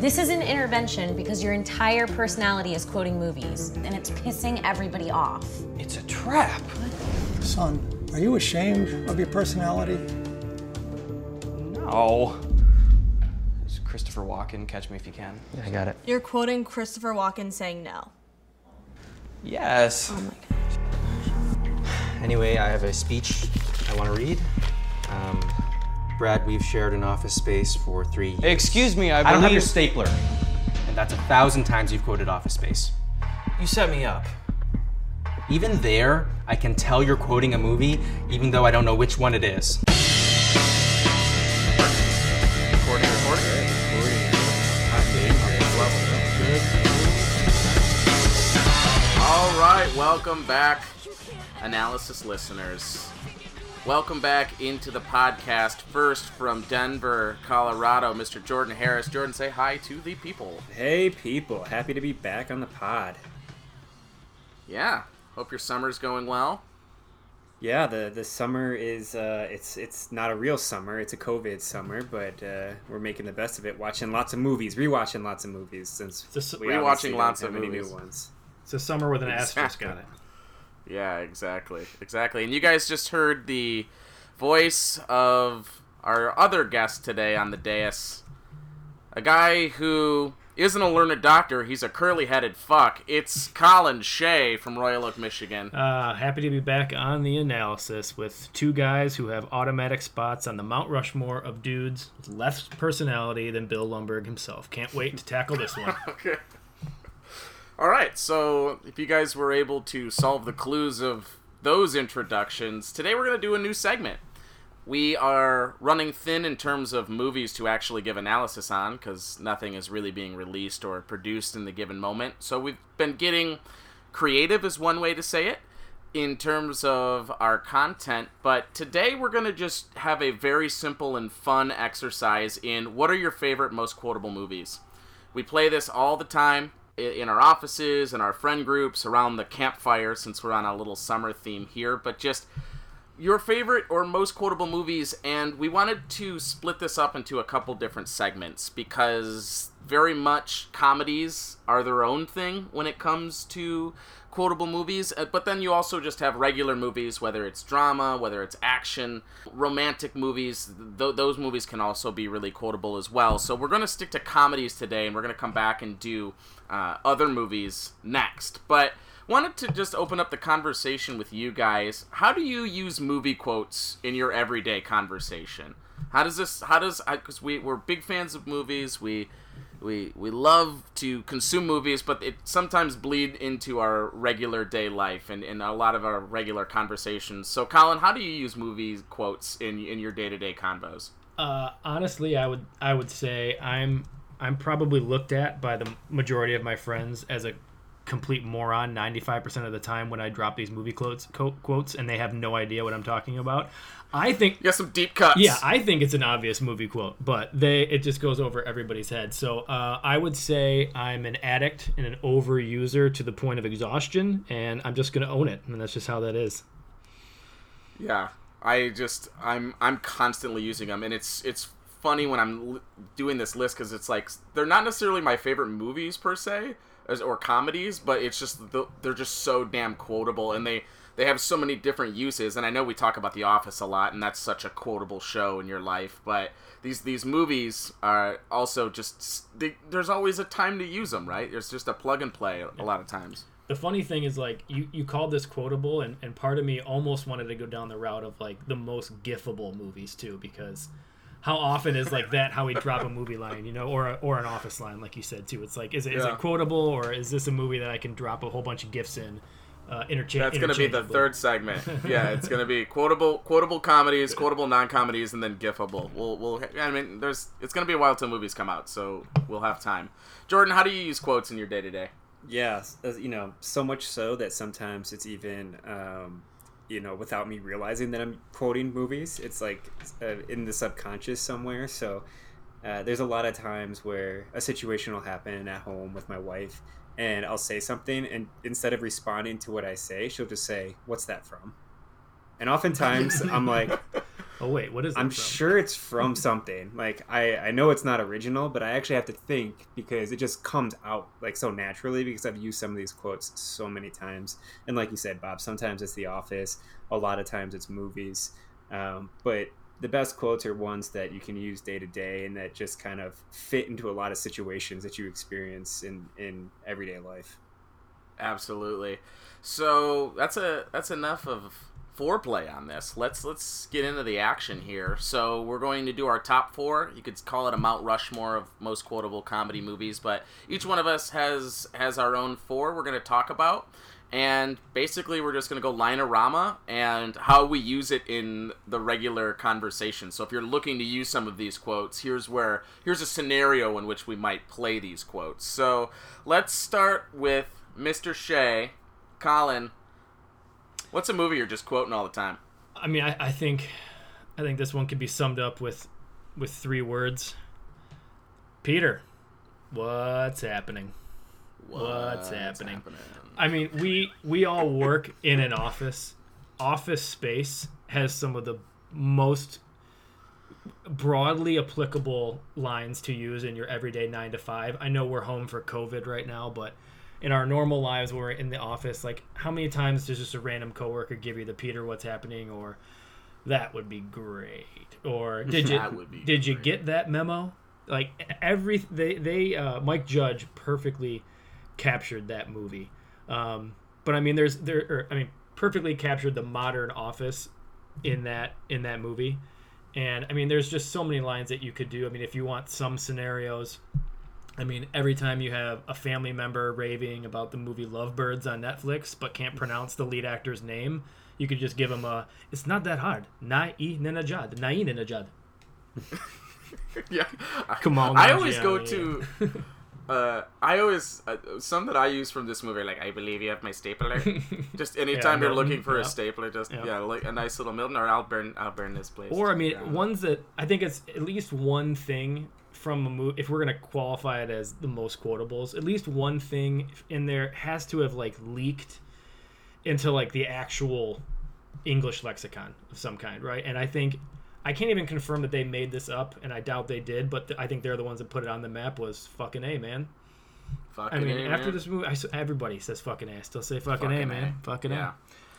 This is an intervention because your entire personality is quoting movies, and it's pissing everybody off. It's a trap. What? Son, are you ashamed of your personality? No. It's Christopher Walken, Catch Me If You Can. Yeah, I got it. You're quoting Christopher Walken saying no. Yes. Oh my gosh. Anyway, I have a speech I want to read. Brad, we've shared an office space for 3 years. Excuse me, I don't have your stapler. And that's 1,000 times you've quoted Office Space. You set me up. Even there, I can tell you're quoting a movie, even though I don't know which one it is. Recording, recording. All right, welcome back, analysis listeners. Welcome back into the podcast. First from Denver, Colorado, Mr. Jordan Harris. Jordan, say hi to the people. Hey, people. Happy to be back on the pod. Yeah. Hope your summer's going well. Yeah, the summer is, it's not a real summer. It's a COVID summer, but we're making the best of it. Watching lots of movies. Rewatching lots of movies since we rewatching lots of movies. New ones. It's a summer with an asterisk on it. Yeah, exactly. Exactly. And you guys just heard the voice of our other guest today on the dais. A guy who isn't a learned doctor. He's a curly-headed fuck. It's Colin Shea from Royal Oak, Michigan. Happy to be back on the analysis with two guys who have automatic spots on the Mount Rushmore of dudes with less personality than Bill Lumberg himself. Can't wait to tackle this one. Okay. All right, so if you guys were able to solve the clues of those introductions, today we're going to do a new segment. We are running thin in terms of movies to actually give analysis on because nothing is really being released or produced in the given moment. So we've been getting creative is one way to say it in terms of our content. But today we're going to just have a very simple and fun exercise in what are your favorite, most quotable movies. We play this all the time. In our offices, in our friend groups, around the campfire, since we're on a little summer theme here, but just your favorite or most quotable movies. And we wanted to split this up into a couple different segments because very much comedies are their own thing when it comes to quotable movies, but then you also just have regular movies, whether it's drama, whether it's action, romantic movies. Those movies can also be really quotable as well. So we're going to stick to comedies today, and we're going to come back and do other movies next. But wanted to just open up the conversation with you guys. How do you use movie quotes in your everyday conversation? How does because we're big fans of movies, we love to consume movies, but it sometimes bleed into our regular day life and in a lot of our regular conversations. So, Colin, how do you use movie quotes in your day-to-day convos? Honestly, I would say I'm probably looked at by the majority of my friends as a complete moron 95% of the time when I drop these movie quotes and they have no idea what I'm talking about. I think you got some deep cuts. Yeah, I think it's an obvious movie quote, but it just goes over everybody's head. So I would say I'm an addict and an overuser to the point of exhaustion, and I'm just going to own it, and that's just how that is. Yeah, I'm constantly using them, and it's funny when I'm doing this list because it's like they're not necessarily my favorite movies per se or comedies, but it's just they're just so damn quotable, and they have so many different uses. And I know we talk about The Office a lot, and that's such a quotable show in your life, but these movies are also just there's always a time to use them, right? There's just a plug and play a lot of times. The funny thing is, like, you called this quotable, and part of me almost wanted to go down the route of, like, the most gifable movies too, because how often is, like, that how we drop a movie line, you know, or an office line, like you said, too. It's like, is it quotable, or is this a movie that I can drop a whole bunch of gifs in? That's going to be the third segment. Yeah, it's going to be quotable comedies, quotable non-comedies, and then gifable. We'll. I mean, it's going to be a while till movies come out, so we'll have time. Jordan, how do you use quotes in your day-to-day? Yeah, you know, so much so that sometimes it's even... you know, without me realizing that I'm quoting movies. It's like in the subconscious somewhere. So there's a lot of times where a situation will happen at home with my wife, and I'll say something, and instead of responding to what I say, she'll just say, "What's that from?" And oftentimes I'm like, Oh wait, what is that? I'm sure it's from something. Like I know it's not original, but I actually have to think because it just comes out like so naturally because I've used some of these quotes so many times. And like you said, Bob, sometimes it's The Office, a lot of times it's movies. But the best quotes are ones that you can use day to day and that just kind of fit into a lot of situations that you experience in everyday life. Absolutely. So that's enough of foreplay on this. Let's get into the action here. So we're going to do our top four. You could call it a Mount Rushmore of most quotable comedy movies, but each one of us has our own four we're going to talk about. And basically, we're just going to go line-a-rama and how we use it in the regular conversation. So if you're looking to use some of these quotes, here's a scenario in which we might play these quotes. So let's start with Mr. Shea. Colin, what's a movie you're just quoting all the time? I mean, I think this one could be summed up with three words. Peter, what's happening? What's happening? I mean, we all work in an office. Office Space has some of the most broadly applicable lines to use in your everyday 9-to-5. I know we're home for COVID right now, but in our normal lives, we're in the office. Like, how many times does just a random coworker give you the Peter, what's happening? Or that would be great. Or did you get that memo? Like Mike Judge perfectly captured that movie. But I mean, perfectly captured the modern office in that movie. And I mean, there's just so many lines that you could do. I mean, if you want some scenarios, I mean, every time you have a family member raving about the movie Lovebirds on Netflix, but can't pronounce the lead actor's name, you could just give them it's not that hard. Nai-e-ninajad. Yeah. Come on. Some that I use from this movie, like, I believe you have my stapler. Just anytime you're looking for a stapler, like a nice little Milton, or I'll burn this place. Or, I mean, ones that I think it's at least one thing from a movie, if we're going to qualify it as the most quotables, at least one thing in there has to have, like, leaked into, like, the actual English lexicon of some kind, right? And I think, I can't even confirm that they made this up, and I doubt they did, but I think they're the ones that put it on the map, was fucking A, man. This movie, everybody says fucking A. I still say fucking A, man. Fucking A.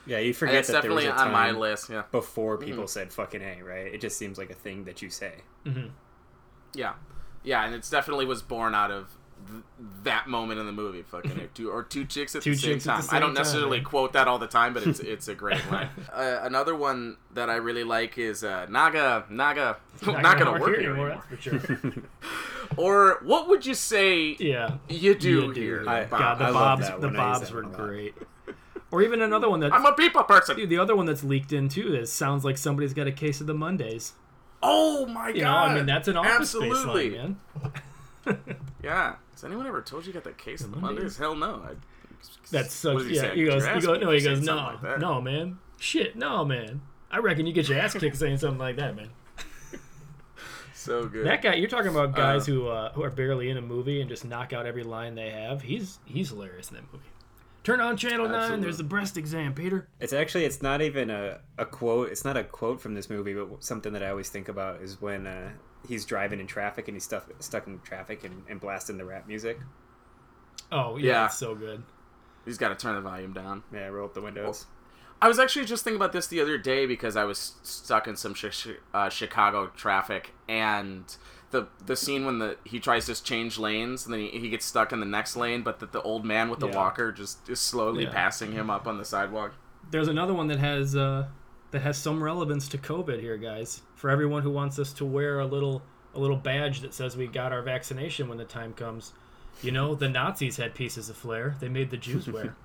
Yeah, you forget that there was a time on my list, before people said fucking A, right? It just seems like a thing that you say. Mm-hmm. Yeah. Yeah, and it definitely was born out of that moment in the movie, fucking A. Two chicks at the same time. I don't necessarily quote that all the time, but it's a great line. Another one that I really like is Naga. Not gonna work here anymore. That's for sure. Or what would you say? Yeah, you do here. God, the Bobs were great. Or even another one that I'm a people person. Dude, the other one that's leaked in too is sounds like somebody's got a case of the Mondays. Oh my god! You know, I mean, that's an Office Space line, man. Yeah. Has anyone ever told you got that case of the Mondays? Hell no. That sucks. Yeah. He goes. No, man. Shit. No, man. I reckon you get your ass kicked saying something like that, man. So good. That guy. You're talking about guys who are barely in a movie and just knock out every line they have. He's hilarious in that movie. Turn on Channel 9. Absolutely. There's the breast exam, Peter. It's not even a quote. It's not a quote from this movie, but something that I always think about is when he's driving in traffic and he's stuck in traffic and blasting the rap music. Oh, yeah. It's so good. He's got to turn the volume down. Yeah, roll up the windows. Oh. I was actually just thinking about this the other day because I was stuck in some Chicago traffic, and the scene when he tries to change lanes and then he gets stuck in the next lane, but the old man with the walker just is slowly passing him up on the sidewalk. There's another one that has some relevance to COVID here, guys. For everyone who wants us to wear a little badge that says we got our vaccination when the time comes, you know, the Nazis had pieces of flair. They made the Jews wear.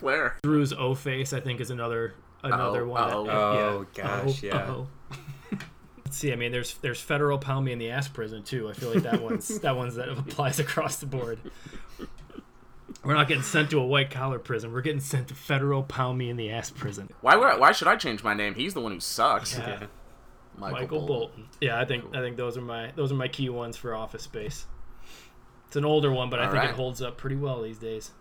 Flair. Drew's O face, I think, is another one. See, I mean, there's federal pound me in the ass prison too. I feel like that one's that applies across the board. We're not getting sent to a white collar prison. We're getting sent to federal pound me in the ass prison. Why should I change my name? He's the one who sucks. Yeah. Yeah. Michael Bolton. Yeah, I think those are my key ones for Office Space. It's an older one, but I think it holds up pretty well these days.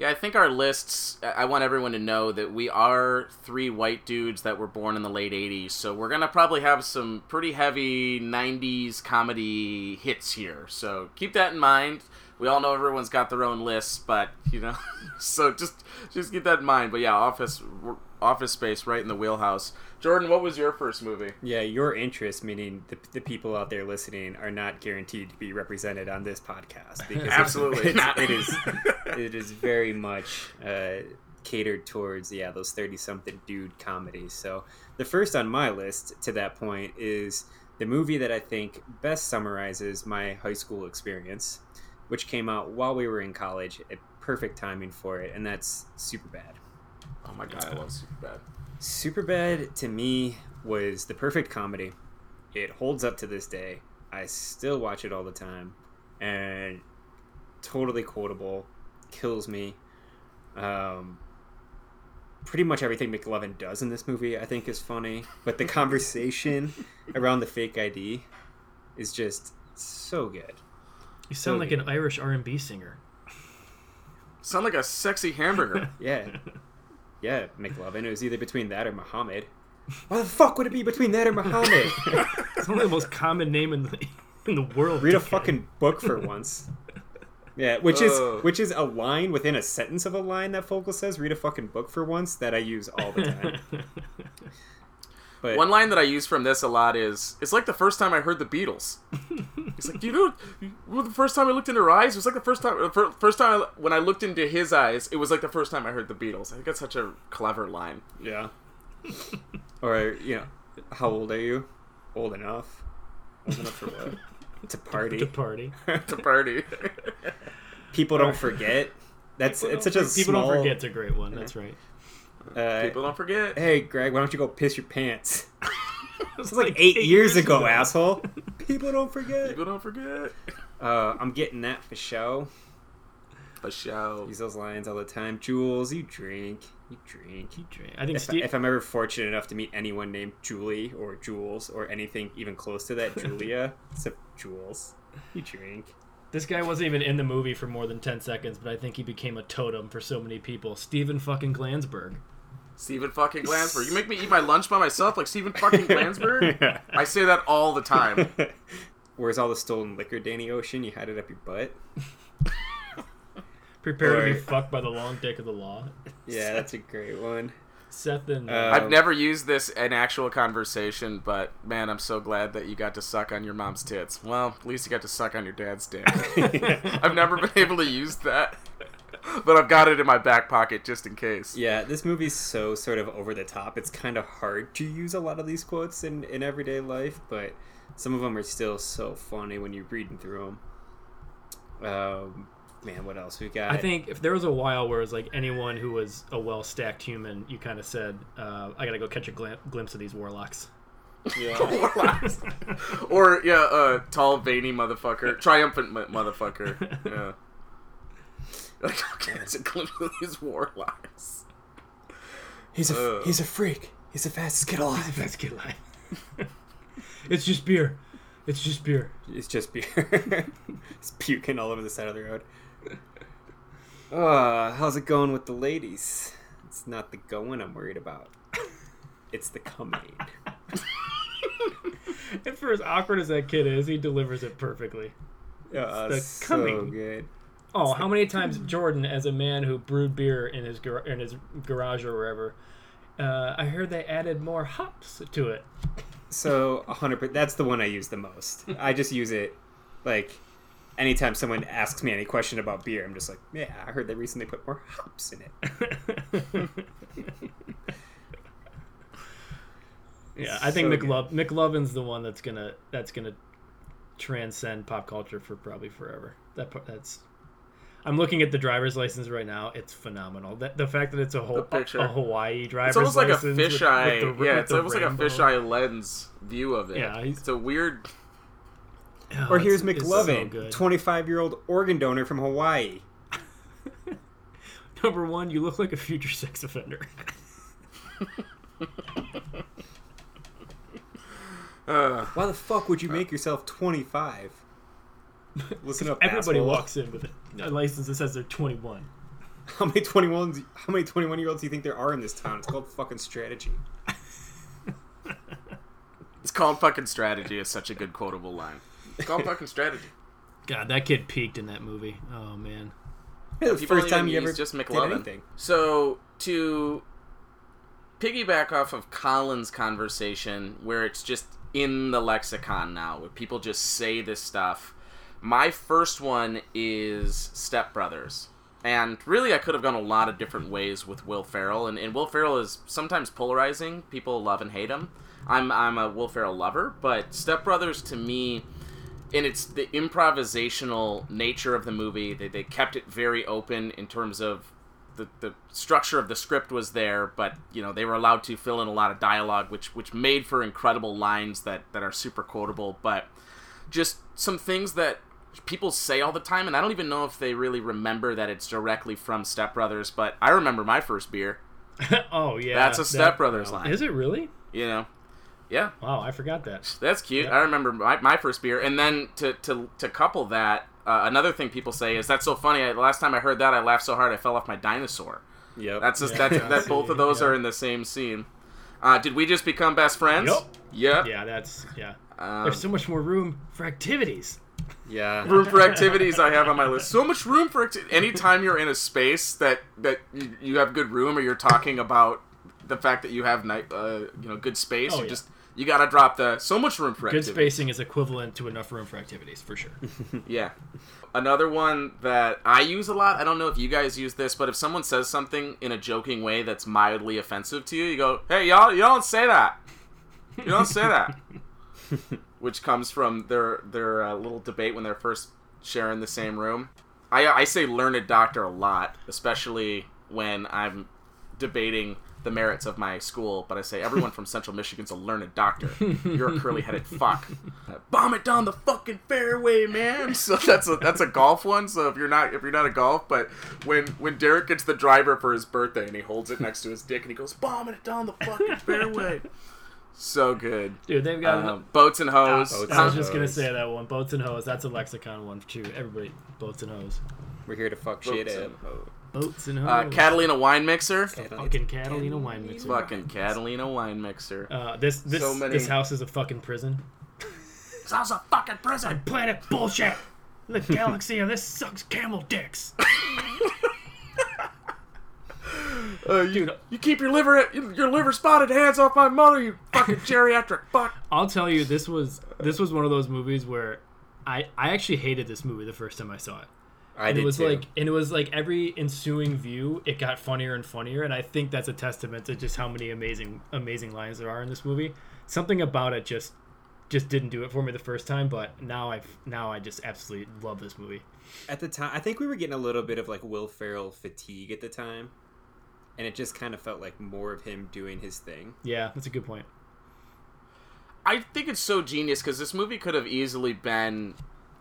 Yeah, I think our lists, I want everyone to know that we are three white dudes that were born in the late 80s, so we're going to probably have some pretty heavy 90s comedy hits here. So keep that in mind. We all know everyone's got their own lists, but, you know, so just keep that in mind. But yeah, Office Space, right in the wheelhouse. Jordan, what was your first movie? Yeah, your interests, meaning the people out there listening, are not guaranteed to be represented on this podcast. Because absolutely not. It is very much catered towards, yeah, those 30-something dude comedies. So the first on my list to that point is the movie that I think best summarizes my high school experience, which came out while we were in college at perfect timing for it, and that's Superbad. Oh my God, I love Superbad. Superbad, to me, was the perfect comedy. It holds up to this day. I still watch it all the time. And totally quotable. Kills me. Pretty much everything McLovin does in this movie, I think, is funny. But the conversation around the fake ID is just so good. You sound so like good. An Irish R&B singer. Sound like a sexy hamburger. Yeah. Yeah, McLovin. It was either between that or Muhammad. Why the fuck would it be between that or Muhammad? It's only the most common name in the world. Read a fucking book for once. Yeah, which is a line within a sentence of a line that Fogel says. Read a fucking book for once. That I use all the time. But one line that I use from this a lot is, it's like the first time I heard the Beatles. It's like, well, the first time I looked into her eyes, it was like the first time when I looked into his eyes, it was like the first time I heard the Beatles. I think that's such a clever line. Yeah. Or, you know, how old are you? Old enough. Old enough for what? To party. To party. To party. People don't forget. People don't forget's a great one. That's right. People don't forget. Hey, Greg, why don't you go piss your pants? It was like eight years ago, asshole. People don't forget. People don't forget. I'm getting that for show. For show. Use those lines all the time. Jules, you drink. You drink. You drink. I think if I'm ever fortunate enough to meet anyone named Julie or Jules or anything even close to that, Julia, except Jules, you drink. This guy wasn't even in the movie for more than 10 seconds, but I think he became a totem for so many people. Steven fucking Glansberg. Steven fucking Glansberg. You make me eat my lunch by myself like Steven fucking Glansberg? Yeah. I say that all the time. Where's all the stolen liquor, Danny Ocean? You had it up your butt. Prepare to be fucked by the long dick of the law. Yeah, that's a great one. Seth and... I've never used this in actual conversation, but, man, I'm so glad that you got to suck on your mom's tits. Well, at least you got to suck on your dad's dick. I've never been able to use that. But I've got it in my back pocket just in case. Yeah, this movie's so sort of over the top. It's kind of hard to use a lot of these quotes in everyday life, but some of them are still so funny when you're reading through them. Man, what else we got? I think if there was a while where it was like anyone who was a well-stacked human, you kind of said, I got to go catch a glimpse of these warlocks. Yeah. Warlocks. Or, yeah, tall, veiny motherfucker. Triumphant motherfucker. Yeah. Like, okay, it's a glimpse of these warlocks. He's a freak. He's the fastest kid alive. He's the fastest kid alive. It's just beer. It's just beer. It's just beer. It's puking all over the side of the road. How's it going with the ladies? It's not the going I'm worried about. It's the coming. And for as awkward as that kid is, he delivers it perfectly. It's the coming. So good. Oh, how many times Jordan, as a man who brewed beer in his garage or wherever, I heard they added more hops to it. So 100%, that's the one I use the most. I just use it, like, anytime someone asks me any question about beer, I'm just like, yeah, I heard they recently put more hops in it. Yeah, I think McLovin's the one that's gonna transcend pop culture for probably forever. That's. I'm looking at the driver's license right now. It's phenomenal. The fact that it's a Hawaii driver's license. It's almost like a fisheye. It's almost rainbow. Like a fisheye lens view of it. Yeah, it's a weird. Oh, or here's McLovin, 25-yeorld organ donor from Hawaii. Number one, you look like a future sex offender. Why the fuck would you make yourself 25? Listen up, everybody asshole. Walks in with a license that says they're 21. How many 21-year-olds do you think there are in this town? It's called fucking strategy. It's called fucking strategy is such a good quotable line. It's called fucking strategy. God, that kid peaked in that movie. Oh, man. It was the first time you ever just McLovin. Did anything. So, to piggyback off of Colin's conversation, where it's just in the lexicon now, where people just say this stuff, my first one is Step Brothers. And really, I could have gone a lot of different ways with Will Ferrell. And Will Ferrell is sometimes polarizing. People love and hate him. I'm a Will Ferrell lover, but Step Brothers to me, and it's the improvisational nature of the movie. They kept it very open in terms of the structure of the script was there, but you know they were allowed to fill in a lot of dialogue, which made for incredible lines that are super quotable. But just some things that people say all the time, and I don't even know if they really remember that it's directly from Step Brothers. But I remember my first beer. Oh yeah, that's a Step Brothers line. Is it really? You know. Yeah. Wow, I forgot that. That's cute. Yep. I remember my first beer. And then to couple that, another thing people say is, that's so funny. The last time I heard that, I laughed so hard I fell off my dinosaur. Yep. That's both of those are in the same scene. Did we just become best friends? Yep. Yeah, yeah. There's so much more room for activities. Yeah. Room for activities I have on my list. So much room for activities. Anytime you're in a space that you have good room, or you're talking about the fact that you have good space, you gotta drop the so much room for activities. Good spacing is equivalent to enough room for activities, for sure. Yeah. Another one that I use a lot, I don't know if you guys use this, but if someone says something in a joking way that's mildly offensive to you, you go, hey, y'all, you don't say that. You don't say that. Which comes from their little debate when they're first sharing the same room. I say learned doctor a lot, especially when I'm debating the merits of my school, but I say everyone from Central Michigan's a learned doctor. You're a curly-headed fuck. Bomb it down the fucking fairway, man. So that's a golf one. So if you're not a golf, but when Derek gets the driver for his birthday and he holds it next to his dick and he goes, bombing it down the fucking fairway. So good, dude. They've got boats and hoes. I was just gonna say that one. Boats and hoes. That's a lexicon one too. Everybody, boats and hoes. We're here to fuck boats shit up. Boats and hoes. Catalina wine mixer. Fucking Catalina wine mixer. Fucking Catalina wine mixer. This house is a fucking prison. This house is a fucking prison. And planet bullshit. The galaxy of this sucks camel dicks. You keep your liver spotted, hands off my mother, you fucking geriatric fuck. I'll tell you, this was one of those movies where I actually hated this movie the first time I saw it. It was like every ensuing view, it got funnier and funnier, and I think that's a testament to just how many amazing lines there are in this movie. Something about it just didn't do it for me the first time, but now I just absolutely love this movie. At the time, I think we were getting a little bit of like Will Ferrell fatigue at the time. And it just kind of felt like more of him doing his thing. Yeah, that's a good point. I think it's so genius because this movie could have easily been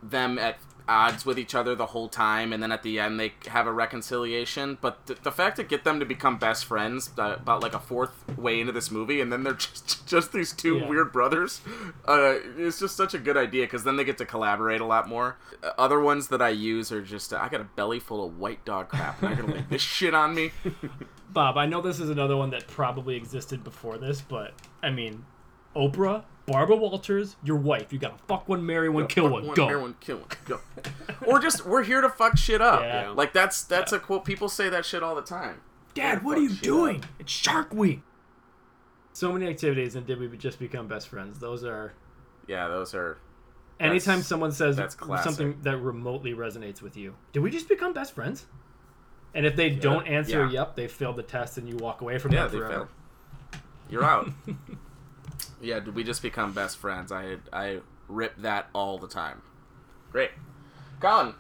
them at odds with each other the whole time. And then at the end, they have a reconciliation. But the fact that get them to become best friends about like a fourth way into this movie. And then they're just these two weird brothers. It's just such a good idea because then they get to collaborate a lot more. Other ones that I use are just, I got a belly full of white dog crap. And I'm going to lay this shit on me. Bob, I know this is another one that probably existed before this, but, I mean, Oprah, Barbara Walters, your wife. You gotta fuck one, marry one, kill one, go. Marry one, kill one, go. Or just, we're here to fuck shit up. Yeah. Like, that's a quote. People say that shit all the time. Dad, what are you doing? Up. It's Shark Week. So many activities, and did we just become best friends? Those are... Anytime someone says something that remotely resonates with you. Did we just become best friends? And if they don't answer, they failed the test and you walk away from them forever. You're out. Yeah, we just become best friends. I rip that all the time. Great. Colin,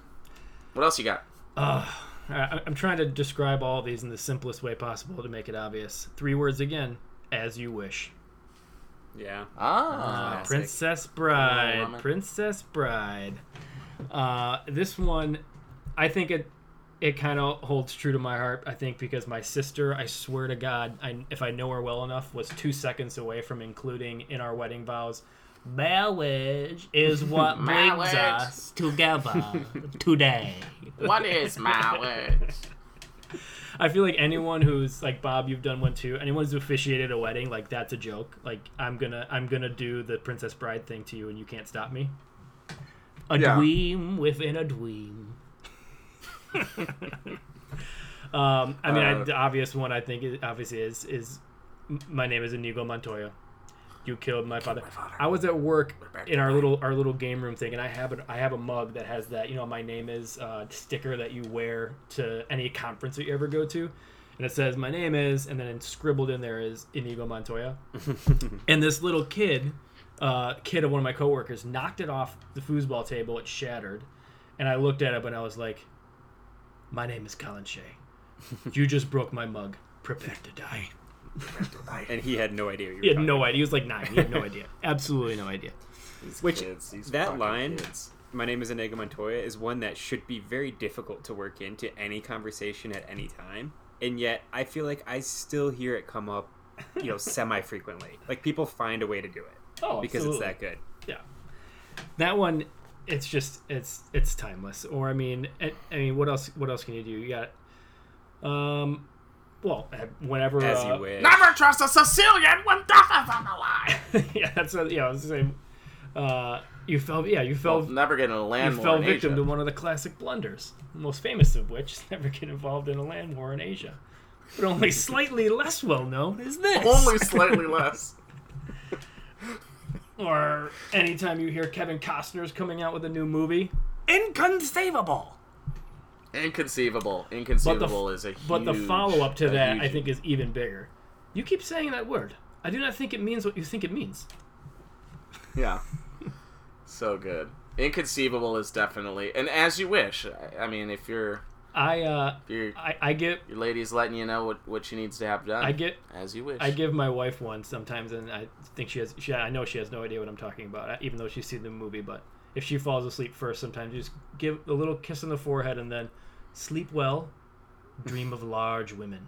what else you got? I'm trying to describe all these in the simplest way possible to make it obvious. 3 words again, as you wish. Yeah. Ah. Princess Bride. Oh, Princess Bride. This one, I think it kind of holds true to my heart, I think, because my sister, I swear to God, if I know her well enough, was 2 seconds away from including in our wedding vows, marriage is what brings us together today. What is marriage? I feel like anyone who's like, Bob, you've done one too. Anyone who's officiated a wedding, like, that's a joke. Like, I'm gonna do the Princess Bride thing to you, and you can't stop me. A dweem within a dweem. I mean, the obvious one I think is my name is Inigo Montoya. You killed my father. I was at work in our little game room thing, and I have a mug that has that, you know, my name is sticker that you wear to any conference that you ever go to, and it says my name is, and then scribbled in there is Inigo Montoya. And this little kid of one of my coworkers knocked it off the foosball table. It shattered, and I looked at it and I was like, my name is Colin Shea. You just broke my mug. Prepare to die. And he had no idea. He had no idea. He was like 9. He had no idea. Absolutely no idea. These kids, my name is Inigo Montoya, is one that should be very difficult to work into any conversation at any time. And yet, I feel like I still hear it come up, you know, semi-frequently. Like, people find a way to do it. Oh, because absolutely. It's that good. Yeah. That one, it's just, it's timeless. Or, I mean, what else can you do? You got, well, whenever... As you wish. Never trust a Sicilian when death is on the line! Yeah, that's what... Yeah, I was saying... You fell victim to one of the classic blunders, the most famous of which is never get involved in a land war in Asia. But only slightly less well-known is this. Only slightly less. Or anytime you hear Kevin Costner's coming out with a new movie, Inconceivable! Inconceivable is a huge... But the follow-up to that, I think, is even bigger. You keep saying that word. I do not think it means what you think it means. Yeah. So good. Inconceivable is definitely... And as you wish. I mean, if you're... I get... Your lady's letting you know what she needs to have done. I get... As you wish. I give my wife one sometimes, and I think she has... I know she has no idea what I'm talking about, even though she's seen the movie, but... If she falls asleep first, sometimes you just give a little kiss on the forehead and then sleep well, dream of large women.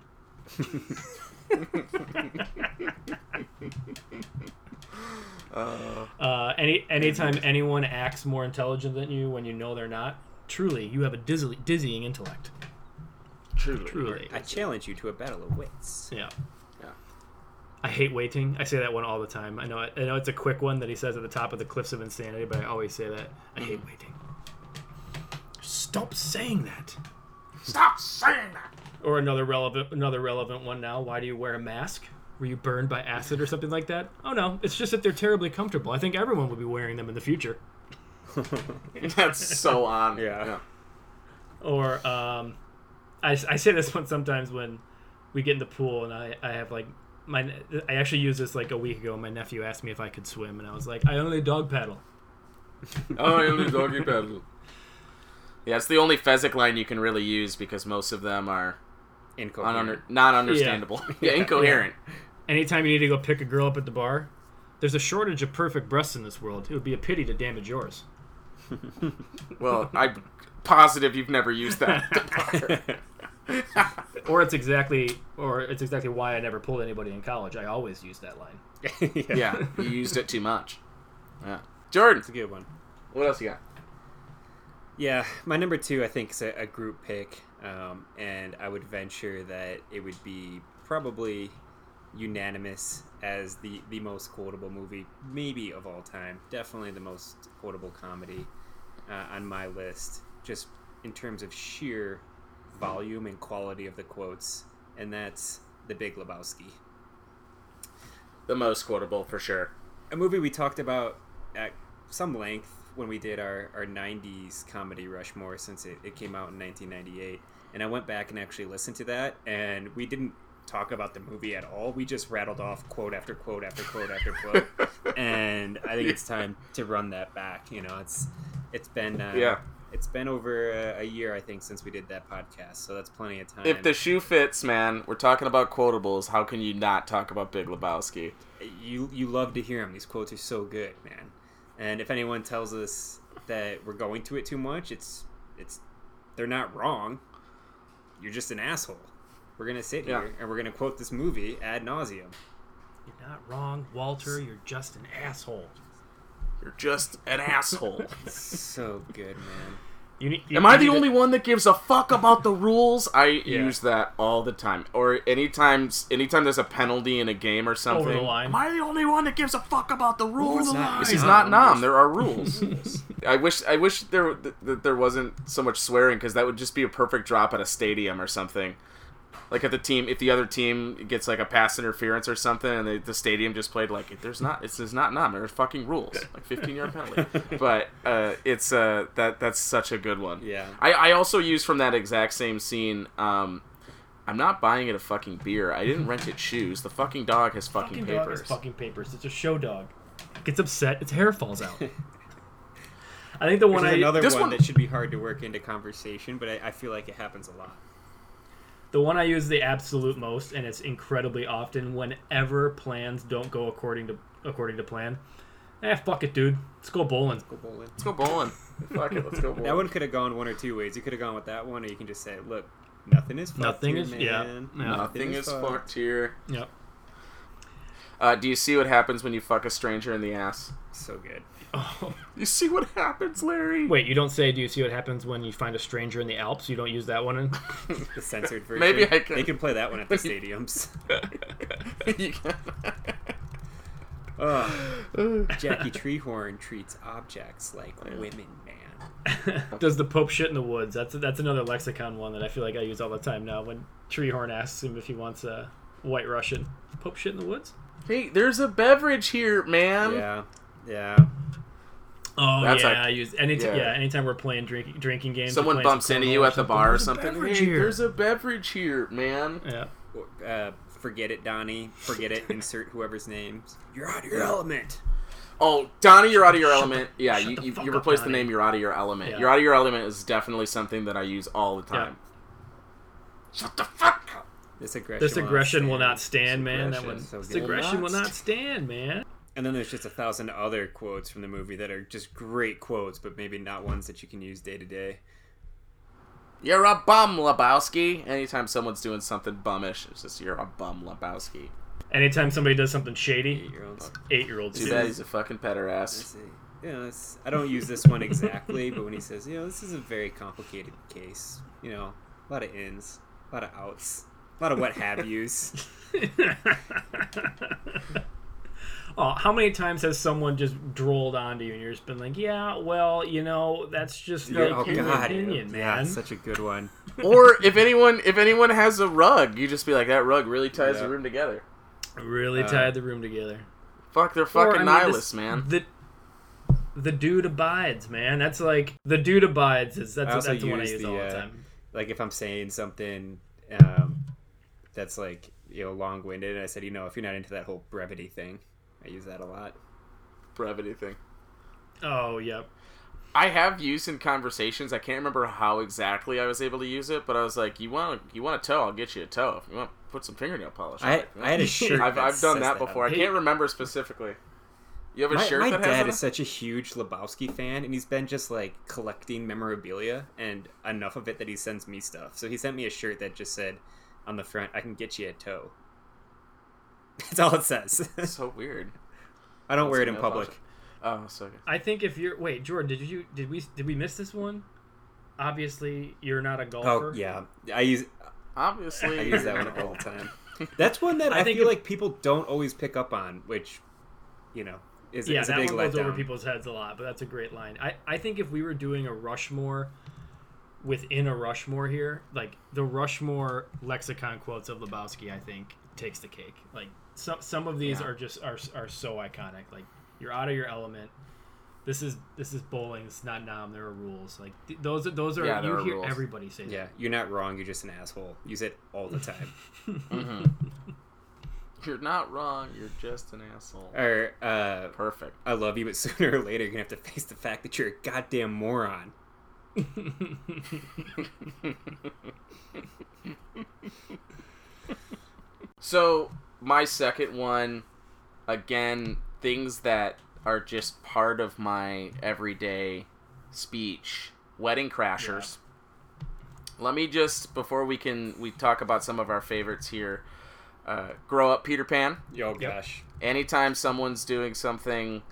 Anytime anyone acts more intelligent than you when you know they're not, truly, you have a dizzying intellect. Truly. I challenge you to a battle of wits. Yeah. I hate waiting. I say that one all the time. I know it's a quick one that he says at the top of the Cliffs of Insanity, but I always say that. I hate waiting. Stop saying that. Stop saying that. Or another relevant one now. Why do you wear a mask? Were you burned by acid or something like that? Oh no, it's just that they're terribly comfortable. I think everyone will be wearing them in the future. That's so on. Yeah. Or I say this one sometimes when we get in the pool and I have like... I actually used this like a week ago. My nephew asked me if I could swim, and I was like, I only doggy paddle. Yeah, it's the only Fezzik line you can really use because most of them are not understandable. Yeah, incoherent. Yeah. Anytime you need to go pick a girl up at the bar, there's a shortage of perfect breasts in this world. It would be a pity to damage yours. Well, I'm positive you've never used that at the bar. Or it's exactly why I never pulled anybody in college. I always used that line. Yeah, you used it too much. Yeah, Jordan, it's a good one. What else you got? Yeah, my number 2 I think is a group pick, and I would venture that it would be probably unanimous as the most quotable movie maybe of all time. Definitely the most quotable comedy on my list, just in terms of sheer volume and quality of the quotes, and that's The Big Lebowski. The most quotable, for sure. A movie we talked about at some length when we did our 90s comedy Rushmore, since it came out in 1998, and I went back and actually listened to that, and we didn't talk about the movie at all. We just rattled off quote after quote after quote after quote, and I think it's time to run that back. You know, it's been... It's been over a year, I think, since we did that podcast, so that's plenty of time. If the shoe fits, man, we're talking about quotables. How can you not talk about Big Lebowski? You love to hear him. These quotes are so good, man. And if anyone tells us that we're going to it too much, it's they're not wrong. You're just an asshole. We're going to sit here, and we're going to quote this movie ad nauseum. You're not wrong, Walter. You're just an asshole. You're just an asshole. So good, man. Am I the only one that gives a fuck about the rules? I use that all the time. Or anytime there's a penalty in a game or something. Over the line. Am I the only one that gives a fuck about the rules? This is not Nom. There are rules. I wish there wasn't so much swearing, because that would just be a perfect drop at a stadium or something. Like if the other team gets like a pass interference or something, and the stadium just played like there's not Nom, there's fucking rules, like 15-yard penalty. But that's such a good one. Yeah. I also use from that exact same scene. I'm not buying it a fucking beer. I didn't rent it shoes. The fucking dog has fucking papers. Dog has fucking papers. It's a show dog. It gets upset. Its hair falls out. I think this one that should be hard to work into conversation, but I feel like it happens a lot. The one I use the absolute most, and it's incredibly often, whenever plans don't go according to plan. Fuck it, dude. Let's go bowling. Fuck it, let's go bowling. That one could have gone one or two ways. You could have gone with that one, or you can just say, look, nothing is fucked here. Yep. Do you see what happens when you fuck a stranger in the ass? So good. Oh, you see what happens, Larry? Wait, you don't say, do you see what happens when you find a stranger in the Alps? You don't use that one in the censored version. Maybe I can. They can play that one at the stadiums. Jackie Treehorn treats objects like women, man. Does the Pope shit in the woods? That's another lexicon one that I feel like I use all the time now when Treehorn asks him if he wants a white Russian. Pope shit in the woods? Hey, there's a beverage here, man. Yeah. Oh, that's I use anytime. Yeah, anytime we're playing drinking games. Someone bumps into you at the bar or something. Hey, there's a beverage here, man. Yeah. Forget it, Donnie. Forget it. Insert whoever's names. You're out of your element. Oh, Donnie, you're out of your element. Yeah, you replace the name. You're out of your element. Yeah. You're out of your element is definitely something that I use all the time. Yeah. Shut the fuck up. This aggression will not stand, man. This aggression will not stand, man. And then there's just 1,000 other quotes from the movie that are just great quotes, but maybe not ones that you can use day to day. You're a bum, Lebowski. Anytime someone's doing something bummish, it's just, you're a bum, Lebowski. Anytime somebody does something shady, eight-year-olds. Too bad he's a fucking pederast. I don't use this one exactly, but when he says, this is a very complicated case. A lot of ins, a lot of outs, a lot of what have yous. Oh, how many times has someone just drolled onto you and you're just been like, that's just opinion, man. That's such a good one. Or if anyone has a rug, you just be like, that rug really ties the room together. Really tied the room together. Fuck, they're fucking nihilists, man. The dude abides, man. That's like, the dude abides. That's the one I use all the time. Like if I'm saying something that's like, long-winded, and I said, if you're not into that whole brevity thing. I use that a lot. Brevity thing. Oh, yep. I have used in conversations. I can't remember how exactly I was able to use it, but I was like, "You want a toe? I'll get you a toe. If you want, put some fingernail polish on it." I had a shirt. I've done that before. I can't remember specifically. You have a shirt that has. My dad is such a huge Lebowski fan, and he's been just like collecting memorabilia and enough of it that he sends me stuff. So he sent me a shirt that just said on the front, "I can get you a toe." That's all it says. So weird. I don't wear it in public. Oh, so good. I think if you're... Wait, Jordan, did we miss this one? Obviously, you're not a golfer. Oh, yeah. I use that one all the time. That's one that I feel like people don't always pick up on, which, is a big letdown. Yeah, that one goes over people's heads a lot, but that's a great line. I think if we were doing a Rushmore within a Rushmore here, like the Rushmore lexicon quotes of Lebowski, I think, takes the cake. Like, some of these are so iconic. Like, you're out of your element. This is bowling. It's not Nom. There are rules. Like those are you hear rules. Everybody say that. Yeah, you're not wrong. You're just an asshole. Use it all the time. Mm-hmm. You're not wrong. You're just an asshole. Or perfect. I love you, but sooner or later you're gonna have to face the fact that you're a goddamn moron. So my second one, again, things that are just part of my everyday speech. Wedding crashers. Yeah. Let me just, before we talk about some of our favorites here. Grow up, Peter Pan. Yo, gosh. Anytime someone's doing something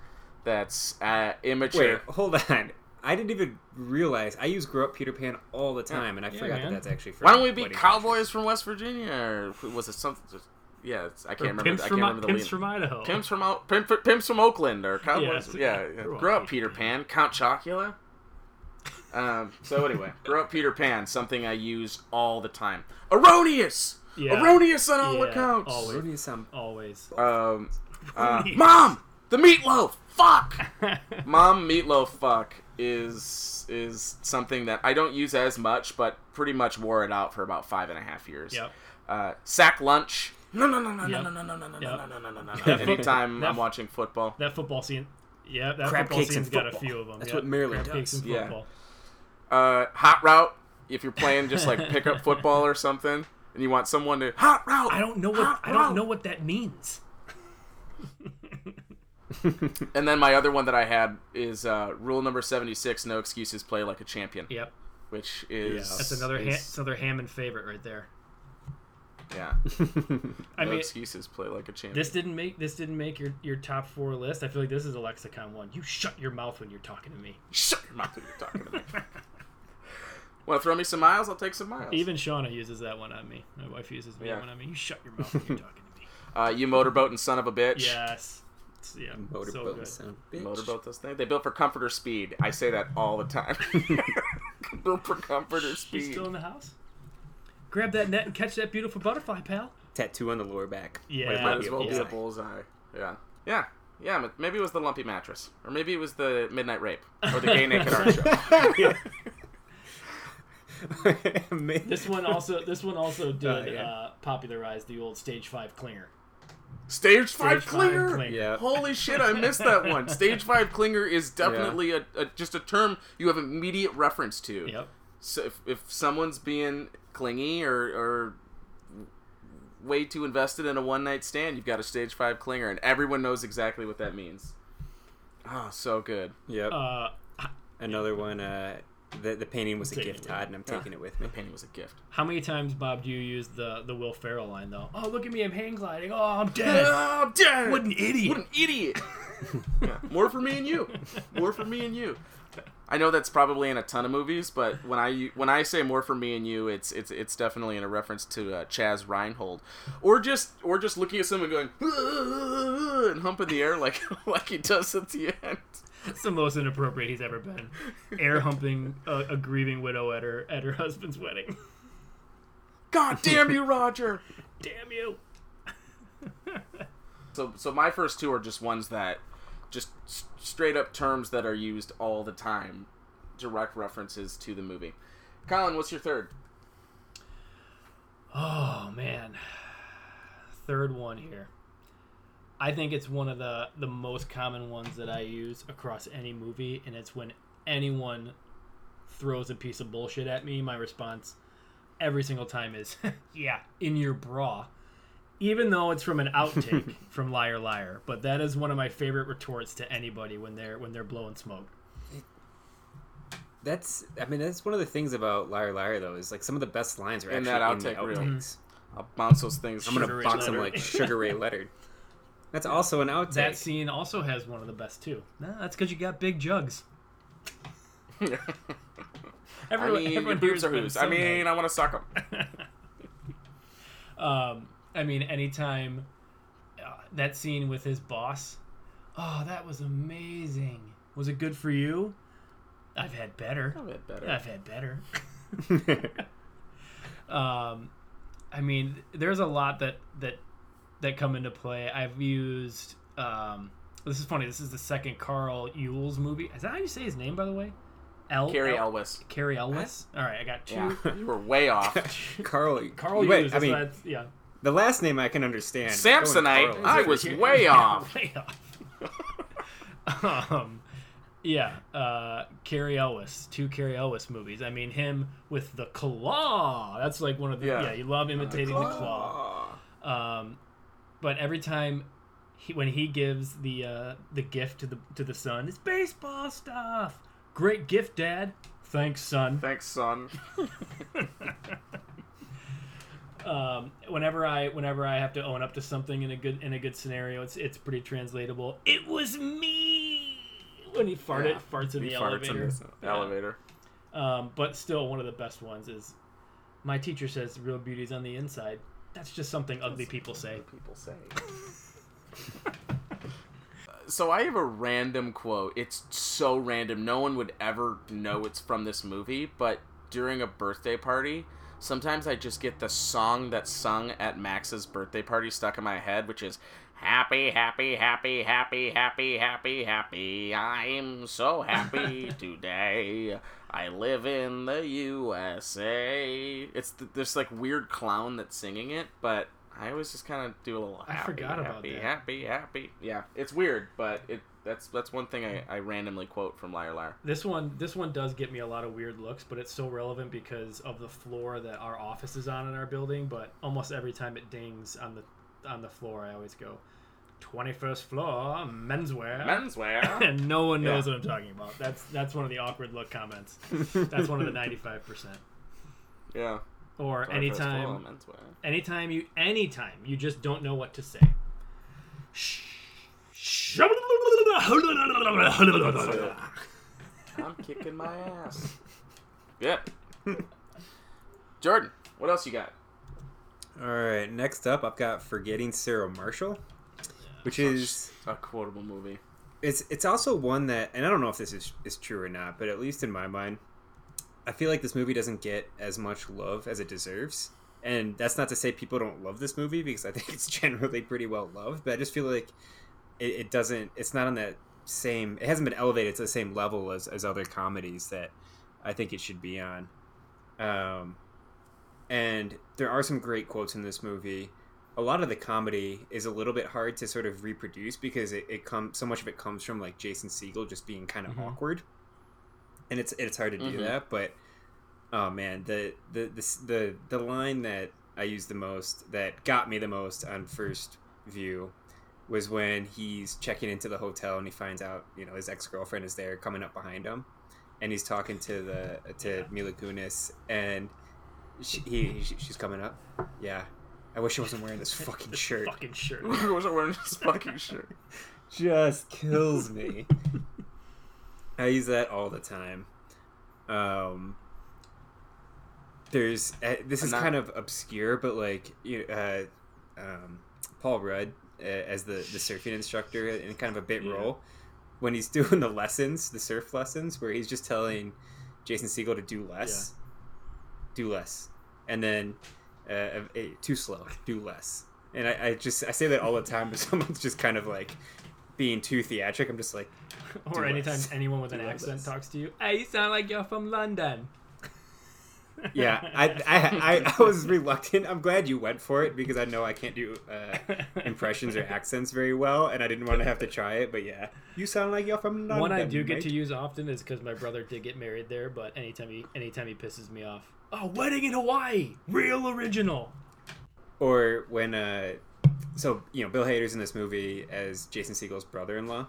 that's immature. Wait, hold on. I didn't even realize. I use Grow Up Peter Pan all the time, and I forgot that that's actually from... Why don't we be Cowboys from West Virginia? Or was it something... Yeah, I can't remember. Pimps from Idaho. Pimps from Oakland or Cowboys. Yeah. Grow Up Peter Pan. Count Chocula. So anyway, Grow Up Peter Pan. Something I use all the time. Erroneous. Yeah. Erroneous on all accounts. Always. Erroneous on always. Mom, the meatloaf. Fuck. Mom, meatloaf. Fuck is something that I don't use as much, but pretty much wore it out for about 5.5 years. Yep. Sack lunch. No. Anytime I'm watching football. That football scene. Yeah, that crab football scene's got a few of them. That's what Maryland does. Yeah. Hot route. If you're playing just like pickup football or something, and you want someone to hot route. I don't know what that means. And then my other one that I had is rule number 76: no excuses, play like a champion. Yep. Which is that's another Hammond favorite right there. Yeah. No excuses, play like a champion. This didn't make your top 4 list. I feel like this is a lexicon one. You shut your mouth when you're talking to me. Want to throw me some miles? I'll take some miles. Even Shauna uses that one on me. My wife uses that one on me. You shut your mouth when you're talking to me. You motorboat and son of a bitch. Yes. Yeah, motorboat and son of a bitch. Motorboat those things. They built for comfort or speed. I say that all the time. Built for comfort or speed. You still in the house? Grab that net and catch that beautiful butterfly, pal. Tattoo on the lower back. Yeah. Might as well be a bullseye. Yeah. Maybe it was the lumpy mattress. Or maybe it was the midnight rape. Or the gay naked art show. This one also did popularize the old Stage 5 clinger. Stage 5 clinger? Yeah. Holy shit, I missed that one. Stage 5 clinger is definitely just a term you have immediate reference to. Yep. So if someone's being clingy or way too invested in a one-night stand, you've got a stage 5 clinger, and everyone knows exactly what that means. Oh, so good. Yep. Another one, the painting was a gift, Todd, and I'm taking it with me. The painting was a gift. How many times, Bob, do you use the Will Ferrell line, though? Oh, look at me, I'm hang gliding. Oh, I'm dead. What an idiot. Yeah. More for me and you. I know that's probably in a ton of movies, but when I say more for me and you, it's definitely in a reference to Chaz Reinhold, or just looking at someone going and humping the air like he does at the end. It's the most inappropriate he's ever been, air humping a grieving widow at her husband's wedding. God damn you, Roger! Damn you! So my first two are just ones that. Just straight up terms that are used all the time, direct references to the movie. Colin, what's your third? Oh man, third one here. I think it's one of the most common ones that I use across any movie, and it's when anyone throws a piece of bullshit at me. My response every single time is, "Yeah, in your bra." Even though it's from an outtake from Liar Liar, but that is one of my favorite retorts to anybody when they're blowing smoke. That's one of the things about Liar Liar though, is like some of the best lines are actually in the outtakes. Mm-hmm. I'll bounce those things. I'm gonna box them like Sugar Ray Leonard. That's also an outtake. That scene also has one of the best too. No, that's because you got big jugs. Everyone boobs are who's. I want to suck them. Anytime that scene with his boss, oh, that was amazing. Was it good for you? I've had better. There's a lot that come into play. I've used, this is funny. This is the second Carl Ewell's movie. Is that how you say his name, by the way? Carrie Elwes. All right, I got two. Yeah, you were way off. Carl Ewell's. Yeah. The last name I can understand. Samsonite. I was way off. Way off. Carrie Elwes. Two Carrie Elwes movies. Him with the claw. That's like one of the... Yeah, you love imitating the claw. But every time when he gives the gift to the son, it's baseball stuff. Great gift, Dad. Thanks, son. Whenever I have to own up to something in a good scenario, it's pretty translatable. It was me When he farted, farts in the elevator. But still, one of the best ones is, my teacher says real beauty's on the inside. That's just something ugly people say. So I have a random quote. It's so random. No one would ever know it's from this movie, but during a birthday party, sometimes I just get the song that's sung at Max's birthday party stuck in my head, which is, happy, happy, happy, happy, happy, happy, happy. I'm so happy today. I live in the USA. It's this like weird clown that's singing it, but I always just kind of do a little happy, I forgot happy, about that. Happy, happy. Yeah, it's weird, but that's one thing I randomly quote from Liar Liar. This one does get me a lot of weird looks, but it's so relevant because of the floor that our office is on in our building. But almost every time it dings on the floor, I always go, 21st floor, menswear, and no one knows what I'm talking about. That's one of the awkward look comments. That's one of the 95%. Yeah. Or anytime you just don't know what to say. Shh. I'm kicking my ass. Yeah. Jordan, what else you got? All right, next up, I've got Forgetting Sarah Marshall, which is a quotable movie. It's also one that, and I don't know if this is true or not, but at least in my mind, I feel like this movie doesn't get as much love as it deserves. And that's not to say people don't love this movie, because I think it's generally pretty well loved, but I just feel like it doesn't, it's not on that same, it hasn't been elevated to the same level as other comedies that I think it should be on. And there are some great quotes in this movie. A lot of the comedy is a little bit hard to sort of reproduce because so much of it comes from like Jason Segel just being kind of awkward. And it's hard to do that, but oh man, the line that I used the most, that got me the most on first view, was when he's checking into the hotel and he finds out, you know, his ex-girlfriend is there coming up behind him, and he's talking to Mila Kunis, and she's coming up. Yeah, I wish I wasn't wearing this fucking shirt. I wasn't wearing this fucking shirt. Just kills me. I use that all the time. There's this is kind of obscure, but like Paul Rudd as the surfing instructor in kind of a bit role when he's doing the surf lessons, where he's just telling Jason Segel to do less, and then too slow, do less. And I say that all the time, but someone's just kind of like being too theatric. I'm just like, or anytime anyone with an accent talks to you, hey, you sound like you're from London. Yeah, I was reluctant. I'm glad you went for it, because I know I can't do impressions or accents very well, and I didn't want to have to try it. But yeah, you sound like you're from London. One I do get to use often is because my brother did get married there. But anytime he pisses me off, oh, wedding in Hawaii, real original. Or when so, you know, Bill Hader's in this movie as Jason Segel's brother-in-law.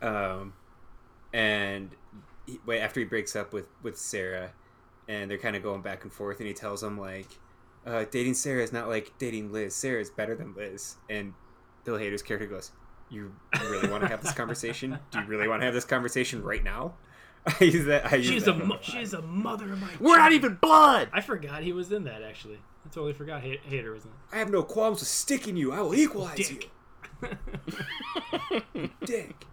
And after he breaks up with Sarah, and they're kind of going back and forth, and he tells him, like, dating Sarah is not like dating Liz. Sarah is better than Liz. And Bill Hader's character goes, you really want to have this conversation? Do you really want to have this conversation right now? She's a mother of my children. We're not even blood! I forgot he was in that, actually. I totally forgot Hader was in that. I have no qualms with sticking you. I will equalize you. Dick.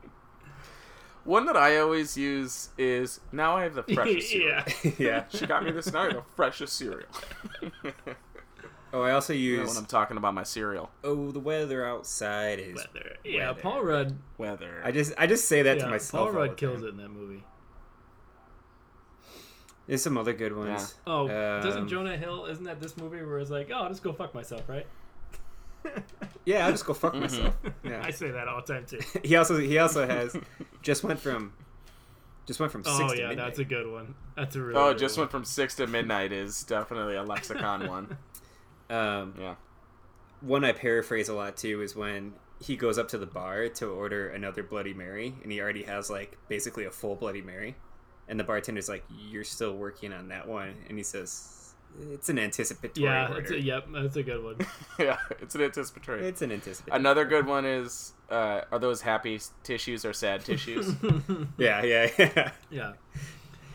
One that I always use is, now I have the freshest cereal. Yeah. She got me this, now I have the freshest cereal. Oh, I also use... when I'm talking about my cereal. Oh, the weather outside is... Weather. Yeah, Paul Rudd. Weather. I just say that to myself. Paul Rudd kills it in that movie. There's some other good ones. Yeah. Oh, doesn't Jonah Hill... Isn't that this movie where it's like, oh, I'll just go fuck myself, right? Yeah, I'll just go fuck myself. Yeah. I say that all the time, too. He also has... Just went from 6 to midnight. Oh, yeah, that's a good one. That's a really good just one. Went from 6 to midnight is definitely a lexicon one. Yeah. One I paraphrase a lot, too, is when he goes up to the bar to order another Bloody Mary, and he already has, like, basically a full Bloody Mary. And the bartender's like, you're still working on that one. And he says, it's an anticipatory order. Yep, that's a good one. Yeah, it's an anticipatory. Another good one is are those happy tissues or sad tissues? Yeah.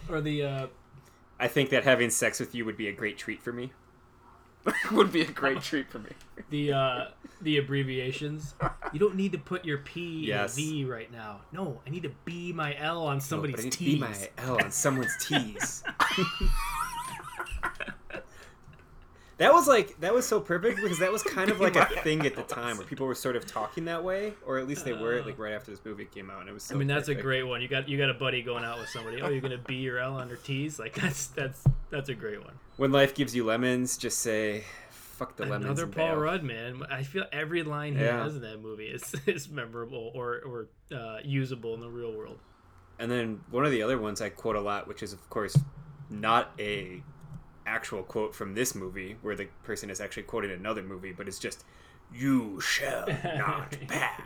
Or the I think that having sex with you would be a great treat for me. The abbreviations. You don't need to put your P in a V right now. No, I need to B my L on somebody's T's. B my L on someone's T's. That was so perfect because that was kind of like a thing at the time where people were sort of talking that way, or at least they were, like, right after this movie came out, and it was so perfect. That's a great one. You got a buddy going out with somebody. Oh, you're gonna B your L on her T's? Like that's a great one. When life gives you lemons, just say fuck the lemons. Another Paul Rudd, man. I feel every line he has in that movie is memorable or usable in the real world. And then one of the other ones I quote a lot, which is of course not a actual quote from this movie where the person is actually quoting another movie, but it's just "you shall not pass,"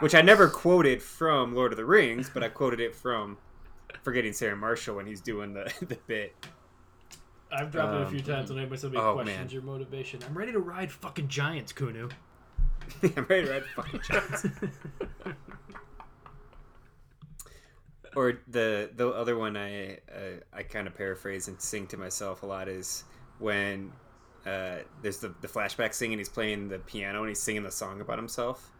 which I never quoted from Lord of the Rings, but I quoted it from Forgetting Sarah Marshall when he's doing the bit. I've dropped it a few times when somebody questions your motivation. I'm ready to ride fucking giants, Kunu. I'm ready to ride fucking giants. Or the other one I kind of paraphrase and sing to myself a lot is when there's the flashback scene and he's playing the piano and he's singing the song about himself.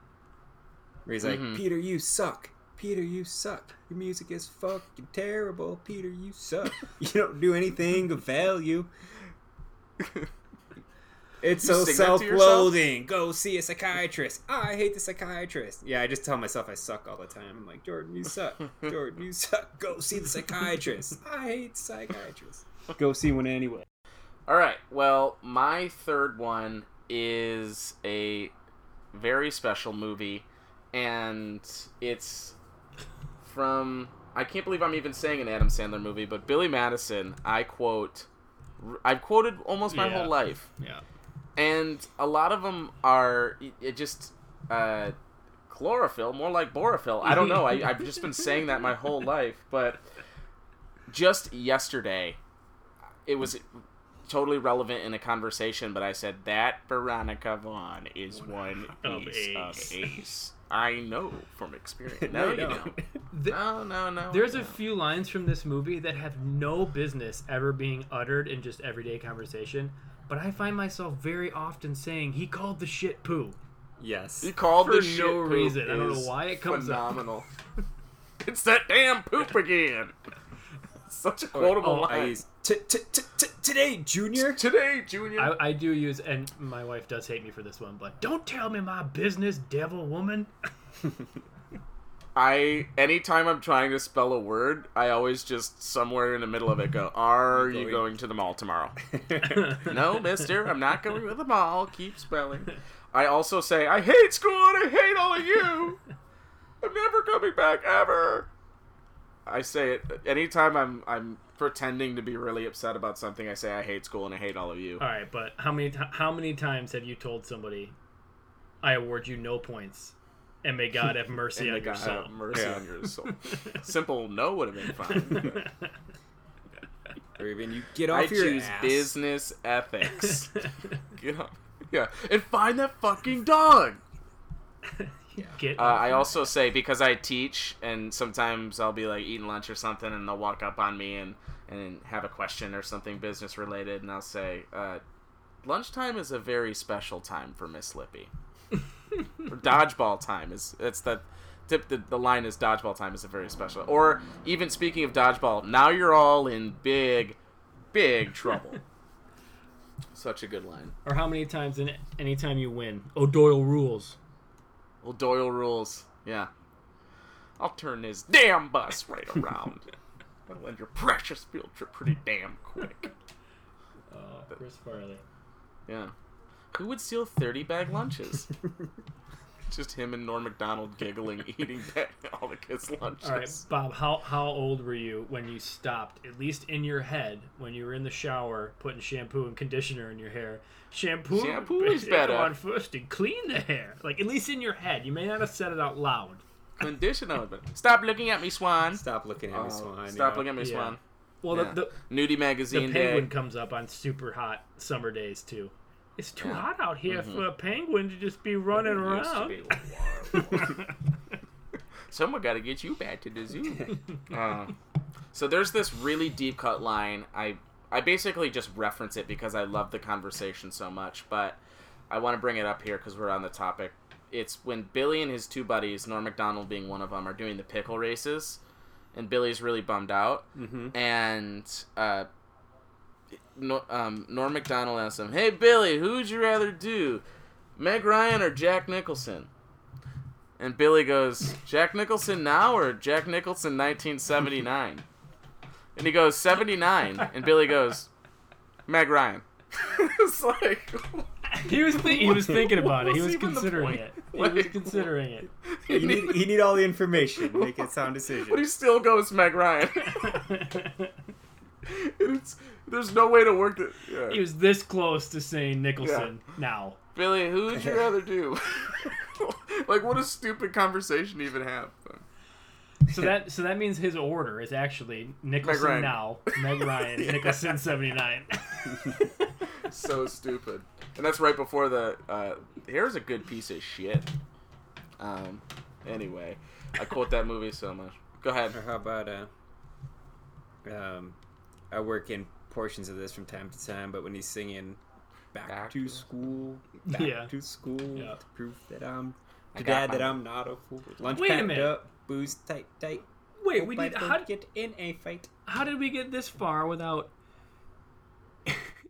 Where he's like, "Peter, you suck. Peter, you suck. Your music is fucking terrible. Peter, you suck. You don't do anything of value." It's so self-loathing. Go see a psychiatrist. I hate the psychiatrist. Yeah, I just tell myself I suck all the time. I'm like, "Jordan, you suck. Jordan, you suck. Go see the psychiatrist. I hate psychiatrists. Go see one anyway." All right. Well, my third one is a very special movie, and it's from, I can't believe I'm even saying an Adam Sandler movie, but Billy Madison, I've quoted almost my whole life. Yeah. And a lot of them are just chlorophyll, more like borophyll. I don't know. I've just been saying that my whole life. But just yesterday, it was totally relevant in a conversation, but I said, "That Veronica Vaughn is one piece of ace. I know from experience." No, you don't. No. There's a few lines from this movie that have no business ever being uttered in just everyday conversation. But I find myself very often saying, "He called the shit poo." Yes. He called the shit poo. For no reason. I don't know why it comes up. Phenomenal. It's that damn poop again. Such a quotable line. Today, Junior. Today, Junior. I do use, and my wife does hate me for this one, but "Don't tell me my business, devil woman." Anytime I'm trying to spell a word, I always just somewhere in the middle of it go, "Are you going to the mall tomorrow?" "No, mister, I'm not going to the mall. Keep spelling." I also say, "I hate school and I hate all of you. I'm never coming back ever." I say it anytime I'm pretending to be really upset about something. I say, "I hate school and I hate all of you." All right, but how many times have you told somebody, "I award you no points, and may God have mercy on your soul." On your soul. Simple no would have been fine. Or even, "You get off your ass. I choose business ethics." Get off. Yeah, and find that fucking dog. Yeah. I also say, because I teach, and sometimes I'll be like eating lunch or something, and they'll walk up on me and have a question or something business related, and I'll say, "Lunchtime is a very special time for Miss Lippy." Or "Dodgeball time the line is "Dodgeball time is a very special." Or even, speaking of dodgeball, "Now you're all in big trouble." Such a good line. Or how many times in any time you win, "O'Doyle rules." O'Doyle rules. Yeah. "I'll turn this damn bus right around. I'll end your precious field trip pretty damn quick." Chris Farley. Yeah. Who would steal 30-bag lunches? Just him and Norm Macdonald giggling, eating all the kids' lunches. All right, Bob, how old were you when you stopped, at least in your head, when you were in the shower putting shampoo and conditioner in your hair? Shampoo is better. Go on first and clean the hair. Like, at least in your head. You may not have said it out loud. Conditioner. Stop looking at me, Swan. Stop looking at me, Swan. Stop looking at me, Swan. Well, the Nudie Magazine. The penguin comes up on super hot summer days, too. It's too hot out here for a penguin to just be running around. Someone got to get you back to the zoo. So there's this really deep cut line. I basically just reference it because I love the conversation so much, but I want to bring it up here because we're on the topic. It's when Billy and his two buddies, Norm MacDonald being one of them, are doing the pickle races, and Billy's really bummed out. Mm-hmm. And Norm MacDonald asks him, "Hey, Billy, who would you rather do, Meg Ryan or Jack Nicholson?" And Billy goes, "Jack Nicholson now or Jack Nicholson 1979?" And he goes, 79. And Billy goes, Meg Ryan. It's like... He was thinking about it. He was considering it. You need all the information to make a sound decision. But he still goes Meg Ryan. There's no way to work it. Yeah. He was this close to saying Nicholson now. Billy, who would you rather do? Like, what a stupid conversation to even have. So that means his order is actually Nicholson Meg now, Meg Ryan, Nicholson 79. So stupid. And that's right before the, here's a good piece of shit. Anyway, I quote that movie so much. Go ahead. How about, I work in portions of this from time to time, but when he's singing back to school, to prove that I'm, to dad that I'm not a fool. Lunch packed up. Booze tight. Wait, we need how to get in a fight. How did we get this far without?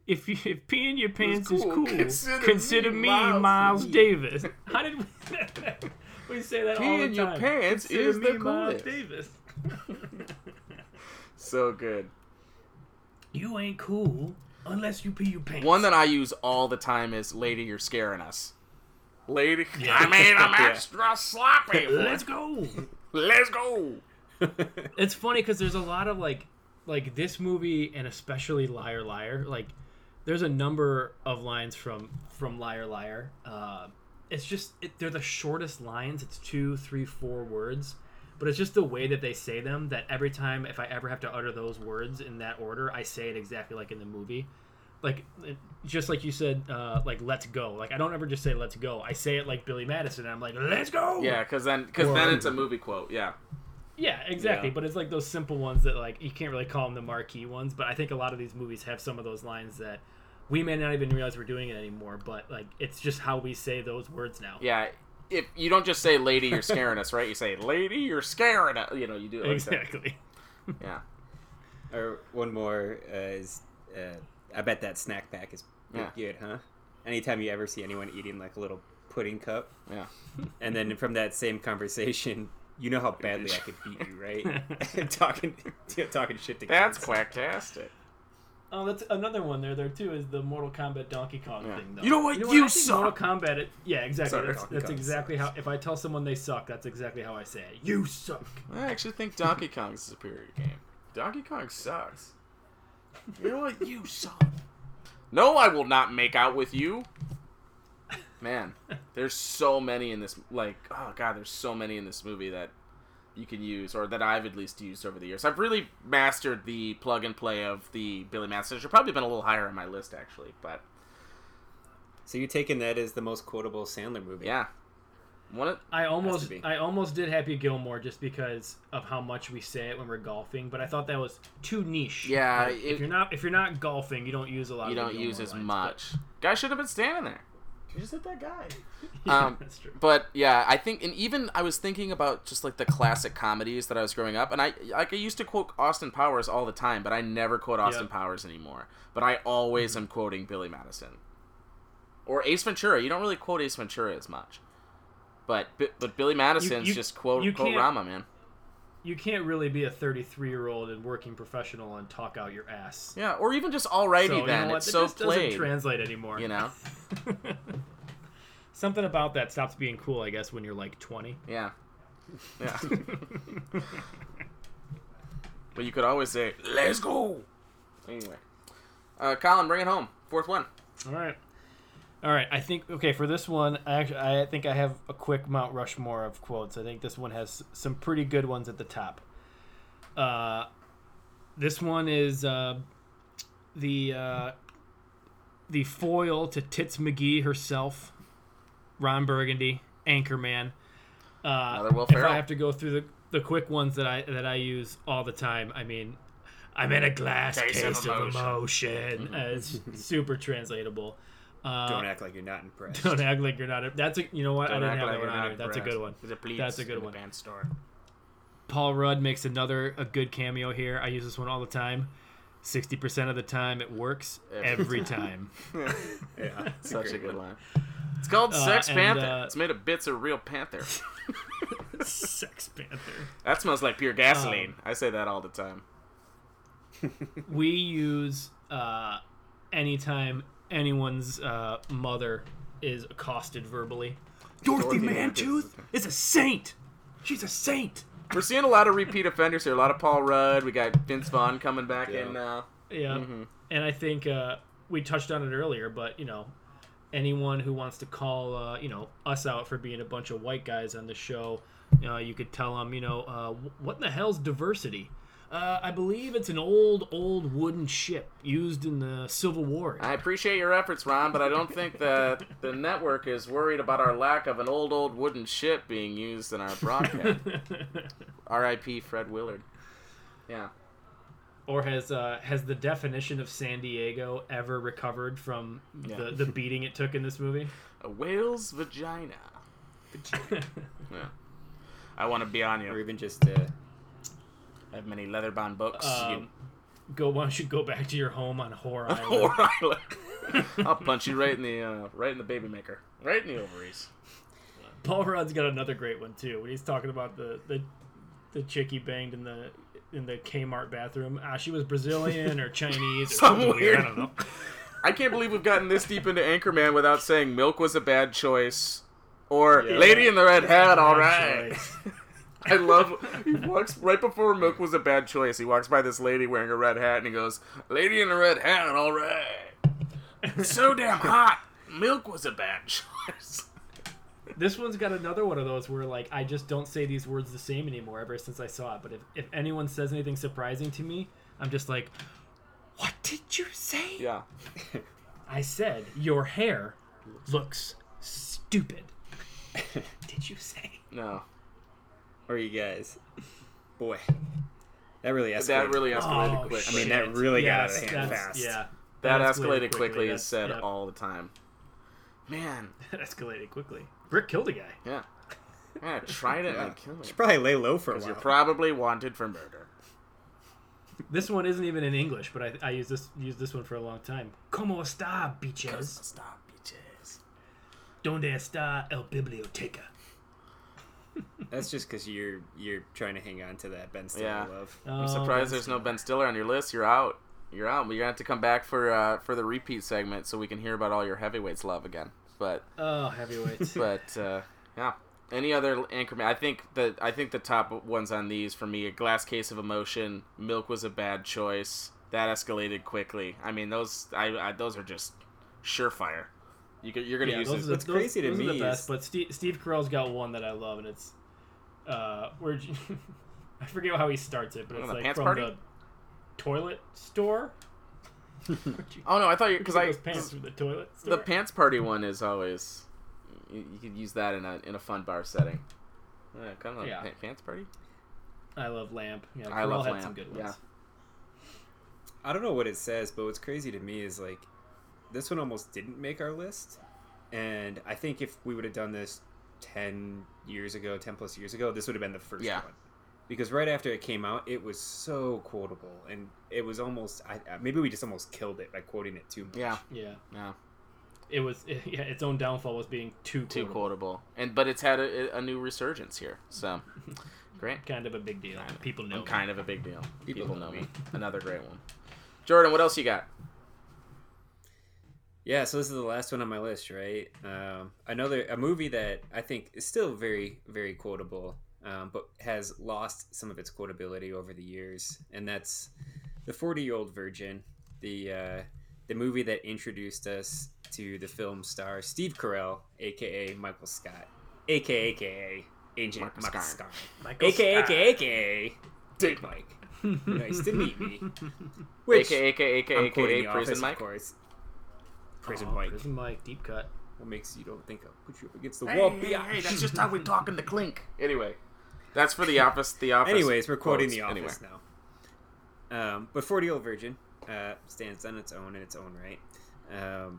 If peeing your pants is cool, consider me Miles Davis. How did we say that all the time? Peeing your pants is the coolest. Miles Davis. So good. You ain't cool unless you pee your pants. One that I use all the time is "Lady, you're scaring us." Lady, I mean, I'm extra sloppy. Let's go. It's funny because there's a lot of like this movie and especially Liar Liar. Like, there's a number of lines from Liar Liar. It's just they're the shortest lines. It's 2, 3, 4 words, but it's just the way that they say them. That every time, if I ever have to utter those words in that order, I say it exactly like in the movie. Like, just like you said, like, let's go. Like, I don't ever just say let's go. I say it like Billy Madison. And I'm like, let's go. Yeah, because then it's a movie quote. Yeah. Yeah, exactly. Yeah. But it's like those simple ones that, like, you can't really call them the marquee ones. But I think a lot of these movies have some of those lines that we may not even realize we're doing it anymore. But, like, it's just how we say those words now. Yeah. If you don't just say, lady, you're scaring us, right? You say, lady, you're scaring us. You know, you do it like exactly. That. Yeah. Or one more is... I bet that snack pack is good, huh? Anytime you ever see anyone eating, like, a little pudding cup. Yeah. And then from that same conversation, you know how badly I could beat you, right? talking shit to kids. That's quacktastic. Oh, that's another one there, too, is the Mortal Kombat Donkey Kong thing, though. You know what? You suck! Mortal Kombat, exactly. Sorry, that's exactly how... If I tell someone they suck, that's exactly how I say it. You suck! I actually think Donkey Kong is a superior game. Donkey Kong sucks. You know what? You suck. No, I will not make out with you. Man, there's so many in this. Like, oh god, there's so many in this movie that you can use, or that I've at least used over the years. I've really mastered the plug and play of the Billy Madison. It should probably have been a little higher on my list, actually. But so you're taking that as the most quotable Sandler movie? Yeah. I almost did Happy Gilmore just because of how much we say it when we're golfing, but I thought that was too niche. Yeah, like, if you're not golfing, you don't use a lot. You don't use as much. Guy should have been standing there. You just hit that guy. That's true. But yeah, I think, and even I was thinking about just like the classic comedies that I was growing up, and I used to quote Austin Powers all the time, but I never quote Austin Powers anymore. But I always am quoting Billy Madison or Ace Ventura. You don't really quote Ace Ventura as much. But Billy Madison's just quote Rama, man. You can't really be a 33-year-old and working professional and talk out your ass. Yeah, or even just alrighty so, then. You know, it's so played. It doesn't translate anymore. You know? Something about that stops being cool, I guess, when you're like 20. Yeah. But you could always say, let's go! Anyway. Colin, bring it home. Fourth one. All right, I think, okay, for this one, I think I have a quick Mount Rushmore of quotes. I think this one has some pretty good ones at the top. This one is the the foil to Tits McGee herself, Ron Burgundy, Anchorman. If I have to go through the quick ones that I use all the time, I mean, I'm in a glass case of emotion. Mm-hmm. It's super translatable. Don't act like you're not impressed. Don't act like you're not. That's a, you know what? Don't I didn't have like that one on here. That's a good one. That's a good one. Paul Rudd makes a good cameo here. I use this one all the time. 60% of the time, it works every time. Yeah, such a good line. It's called Sex Panther. It's made of bits of real panther. Sex Panther. That smells like pure gasoline. I say that all the time. We use anytime anyone's mother is accosted verbally. Dorothy Mantooth is a saint. She's a saint. We're seeing a lot of repeat offenders here. A lot of Paul Rudd. We got Vince Vaughn coming back in now. Yeah, mm-hmm. And I think we touched on it earlier, but you know. Anyone who wants to call, us out for being a bunch of white guys on the show, you could tell them, what in the hell's diversity? I believe it's an old wooden ship used in the Civil War. I appreciate your efforts, Ron, but I don't think that the network is worried about our lack of an old wooden ship being used in our broadcast. R.I.P. Fred Willard. Yeah. Or has the definition of San Diego ever recovered from the beating it took in this movie? A whale's vagina. Yeah. I want to be on you. Or even just have many leather-bound books. Why don't you go back to your home on Whore Island? Whore Island. I'll punch you right in the baby maker, right in the ovaries. Paul Rudd's got another great one too. When he's talking about the chick he banged in the Kmart bathroom. She was Brazilian or Chinese or something weird. I don't know. I can't believe we've gotten this deep into Anchorman without saying milk was a bad choice or lady in the red hat, all right. I love, he walks right before milk was a bad choice. He walks by this lady wearing a red hat and he goes, lady in the red hat, all right. So damn hot. Milk was a bad choice. This one's got another one of those where, like, I just don't say these words the same anymore ever since I saw it. But if anyone says anything surprising to me, I'm just like, what did you say? Yeah. I said, your hair looks stupid. Did you say? No. Or you guys. Boy. That really escalated quick. I mean, that really got out of hand fast. Yeah. That escalated quickly is said all the time. Man. That escalated quickly. Brick killed a guy. Yeah. Yeah, tried it and killed him. Should probably lay low for a while. You're probably wanted for murder. This one isn't even in English, but I used this one for a long time. Como esta, bitches? Como esta, bitches? Donde está el biblioteca? That's just because you're trying to hang on to that Ben Stiller love. I'm surprised there's no Ben Stiller on your list. You're out. You're out. But you're going to have to come back for the repeat segment so we can hear about all your heavyweights love again. But heavyweights. But yeah, any other Anchorman? I think the top ones on these for me: a glass case of emotion, milk was a bad choice. That escalated quickly. I mean, those are just surefire. You're gonna use those. It's crazy to me. Those are the best. But Steve Carell's got one that I love, and it's I forget how he starts it, but it's like from the toilet store. Oh no! I thought you because I pants from the toilet. Store? The pants party one is always you could use that in a fun bar setting. Kind of pants party. I love Lamp. Yeah, I love Lamp. Some good ones. Yeah. I don't know what it says, but what's crazy to me is like this one almost didn't make our list, and I think if we would have done this 10 plus years ago, this would have been the first one. Because right after it came out, it was so quotable, and it was almost maybe we just almost killed it by quoting it too much. Yeah. It was its own downfall was being too quotable, but it's had a new resurgence here. So great, kind of a big deal. People know. Kind of a big deal. People know me. Another great one. Jordan, what else you got? Yeah, so this is the last one on my list, right? A movie that I think is still very, very quotable. But has lost some of its quotability over the years, and that's The 40-Year-Old Virgin, the movie that introduced us to the film star Steve Carell, a.k.a. Michael Scott, a.k.a. Agent Michael Scott, a.k.a. Dick Mike. Nice to meet me. Which, a.k.a. Prison Mike, of course. Prison Mike. Prison Mike, deep cut. What makes you don't think I'll put you up against the wall? Hey, that's just how we talk in the clink. Anyway, that's for The Office. The Office. Anyways, we're quoting The Office now. But 40-Year-Old Virgin stands on its own in its own right.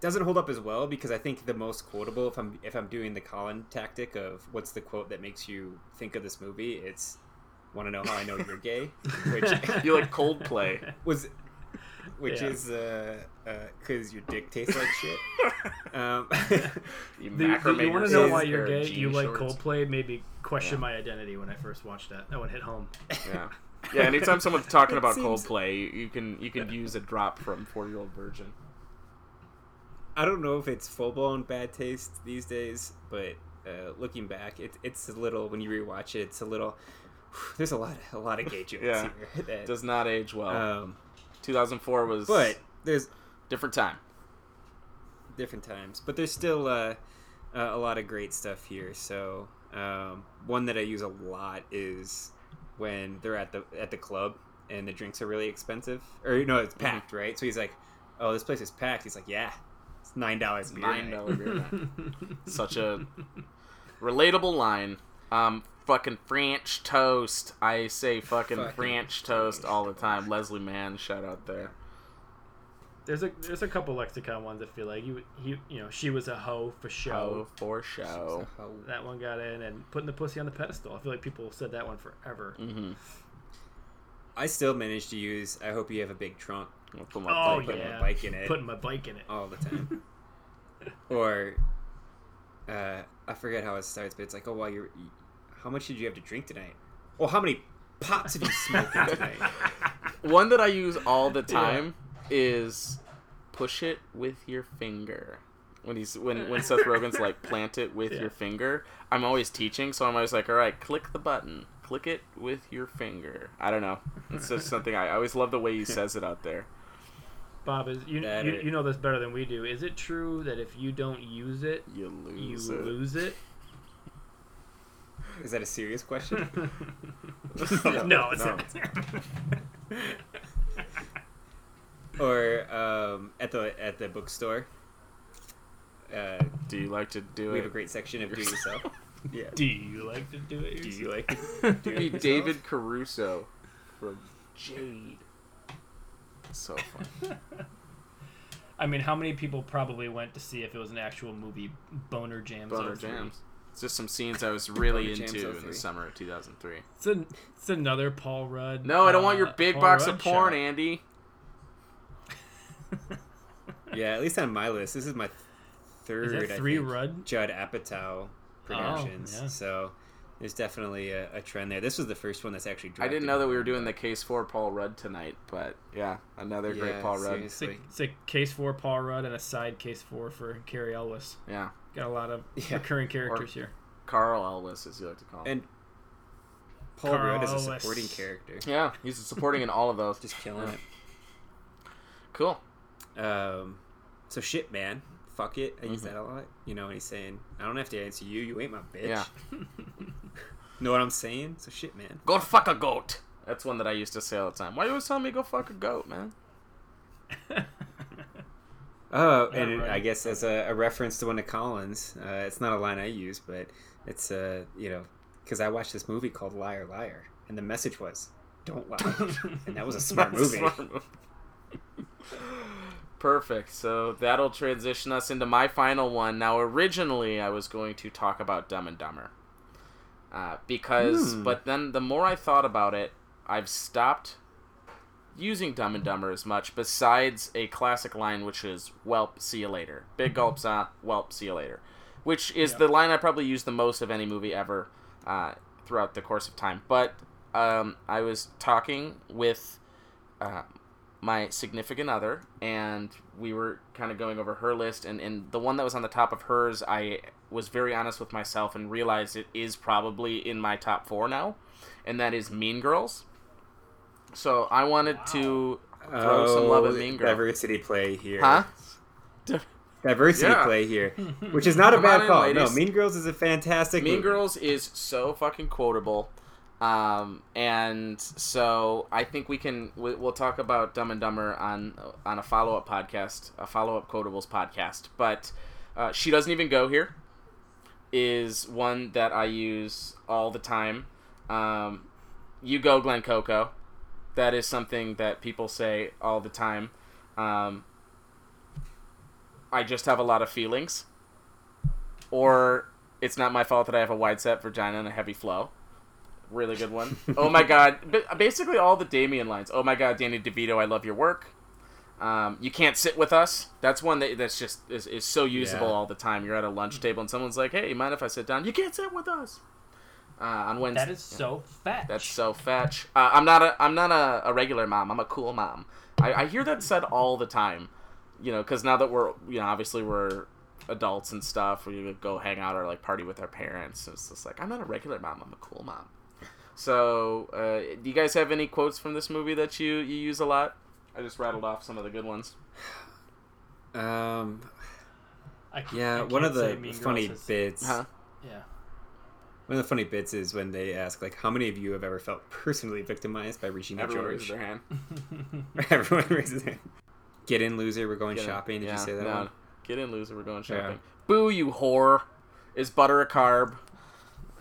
Doesn't hold up as well because I think the most quotable, if I'm doing the Colin tactic of what's the quote that makes you think of this movie, it's "Want to know how I know you're gay?" Which you like Coldplay was, which is because your dick tastes like shit. You want to know why you're gay? You like Coldplay? Made me question my identity when I first watched that. That one hit home. Yeah. Yeah, anytime someone's talking about Coldplay, you can use a drop from 40-Year-Old Virgin. I don't know if it's full-blown bad taste these days, but looking back, it's a little, when you rewatch it, it's a little, there's a lot of gay jokes here. That does not age well. 2004 was, but there's different times, but there's still a lot of great stuff here. So one that I use a lot is when they're at the club and the drinks are really expensive, or no, it's packed, right? So he's like, "Oh, this place is packed." He's like, "Yeah, it's $9 beer." $9 beer night. Such a relatable line. Fucking French toast. I say fucking French toast all the time. Leslie Mann, shout out there. There's a couple lexicon ones that feel like she was a hoe for show. Hoe for show. That one got in, and putting the pussy on the pedestal. I feel like people said that one forever. Mm-hmm. I still manage to use "I hope you have a big trunk." I'll put my bike in it. Putting my bike in it all the time. Or I forget how it starts, but it's like, "Oh, well, how much did you have to drink tonight?" Well, how many pots have you smoked tonight? One that I use all the time is "push it with your finger." When when Seth Rogen's like, "plant it with your finger." I'm always teaching, so I'm always like, "All right, click the button. Click it with your finger." I don't know. It's just something I always love the way he says it out there. Bob, you know this better than we do. Is it true that if you don't use it, you lose it? Is that a serious question? No, it's not. Or at the bookstore. Do you like to do it? We have a great section of do yourself. Yeah. Do you like to do it? Yourself? Do you like to do it? David Caruso from Jade. So fun. I mean, how many people probably went to see if it was an actual movie? Boner Jams. Boner Jams. It's just some scenes I was really into in the summer of 2003. It's another Paul Rudd. No, I don't want your big Paul box Rudd of porn, shot. Andy. Yeah, at least on my list, this is my third. Is that three Rudd? Judd Apatow productions. Oh, yeah. So there's definitely a trend there. This was the first one that's actually dropped. I didn't know that we were doing the case for Paul Rudd tonight, but yeah, another great Paul Rudd. It's a case for Paul Rudd and a side case for Carrie Elwes. Yeah. Got a lot of recurring characters here. Carl Elwes, as you like to call him. And Paul Rudd is a supporting character. Yeah, he's supporting in all of those. Just killing it. Cool. So shit, man. Fuck it. I use that a lot. You know, and he's saying, "I don't have to answer you. You ain't my bitch." Yeah. Know what I'm saying? So shit, man. Go fuck a goat. That's one that I used to say all the time. Why you always telling me go fuck a goat, man? Oh, and I guess as a reference to one of Colin's, it's not a line I use, but it's, because I watched this movie called Liar, Liar, and the message was, don't lie. And that was a smart movie. Perfect. So that'll transition us into my final one. Now, originally, I was going to talk about Dumb and Dumber. But then the more I thought about it, I've stopped using Dumb and Dumber as much, besides a classic line, which is "Welp, see you later." Big gulps on, "Welp, see you later," which is the line I probably use the most of any movie ever throughout the course of time. But I was talking with my significant other, and we were kind of going over her list, and the one that was on the top of hers, I was very honest with myself and realized it is probably in my top 4 now, and that is Mean Girls. So I wanted to throw some love at Mean Girls. Diversity play here. Huh? Diversity play here. Which is not a bad call. No, Mean Girls is a fantastic movie. Mean Girls is so fucking quotable. And so I think we'll talk about Dumb and Dumber on a follow-up podcast, a follow-up Quotables podcast. But She Doesn't Even Go Here is one that I use all the time. You go, Glen Coco. That is something that people say all the time. I just have a lot of feelings. Or it's not my fault that I have a wide-set vagina and a heavy flow. Really good one. Oh my God. Basically all the Damien lines. Oh my God, Danny DeVito, I love your work. You can't sit with us. That's one that's just is so usable all the time. You're at a lunch table and someone's like, hey, you mind if I sit down? You can't sit with us. On Wednesday. That is so fetch. That's so fetch. I'm not a regular mom. I'm a cool mom. I hear that said all the time, because now that we're adults and stuff, we go hang out or like party with our parents. It's just like, I'm not a regular mom. I'm a cool mom. So, do you guys have any quotes from this movie that you use a lot? I just rattled off some of the good ones. One of the funny bits is when they ask, like, how many of you have ever felt personally victimized by Regina George? Everyone raises their hand. Everyone raises their hand. Get in, loser, we're going shopping. Did you say that one? Get in, loser, we're going shopping. Yeah. Boo, you whore. Is butter a carb?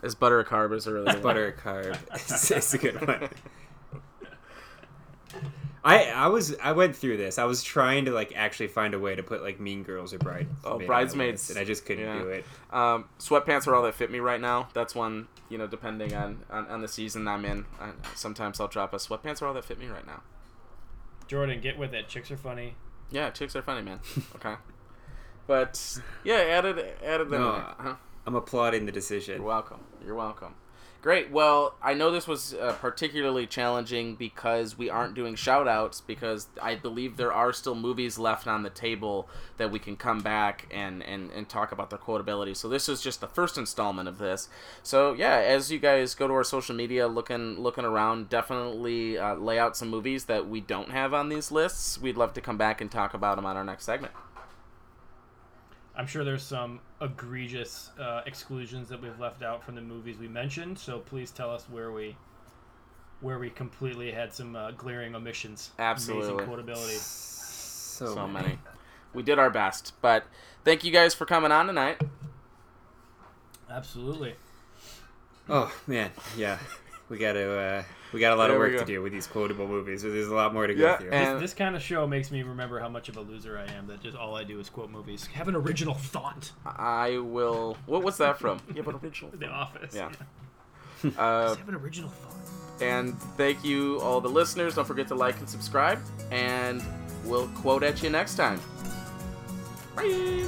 Is a really good one. Butter a carb. It's a good one. I went through this. I was trying to like actually find a way to put like Mean Girls or Bridesmaids, and I just couldn't do it. Sweatpants Are All That Fit Me Right Now. That's one, depending on the season I'm in. Sometimes I'll drop a sweatpants are all that fit me right now. Jordan, get with it. Chicks are funny. Yeah, chicks are funny, man. Okay. But yeah, added them. No, huh? I'm applauding the decision. You're welcome. Great. Well, I know this was particularly challenging because we aren't doing shout-outs, because I believe there are still movies left on the table that we can come back and talk about their quotability. So this is just the first installment of this. So, yeah, as you guys go to our social media looking around, definitely lay out some movies that we don't have on these lists. We'd love to come back and talk about them on our next segment. I'm sure there's some egregious exclusions that we've left out from the movies we mentioned, so please tell us where we completely had some glaring omissions. Absolutely. Amazing quotability. So many. We did our best, but thank you guys for coming on tonight. Absolutely. Oh, man, yeah. We got a lot of work to do with these quotable movies. So there's a lot more to go through. This kind of show makes me remember how much of a loser I am. That just all I do is quote movies. Have an original thought. I will. What was that from? You have an original thought. The Office. Yeah. Just have an original thought. And thank you all the listeners. Don't forget to like and subscribe. And we'll quote at you next time. Bye.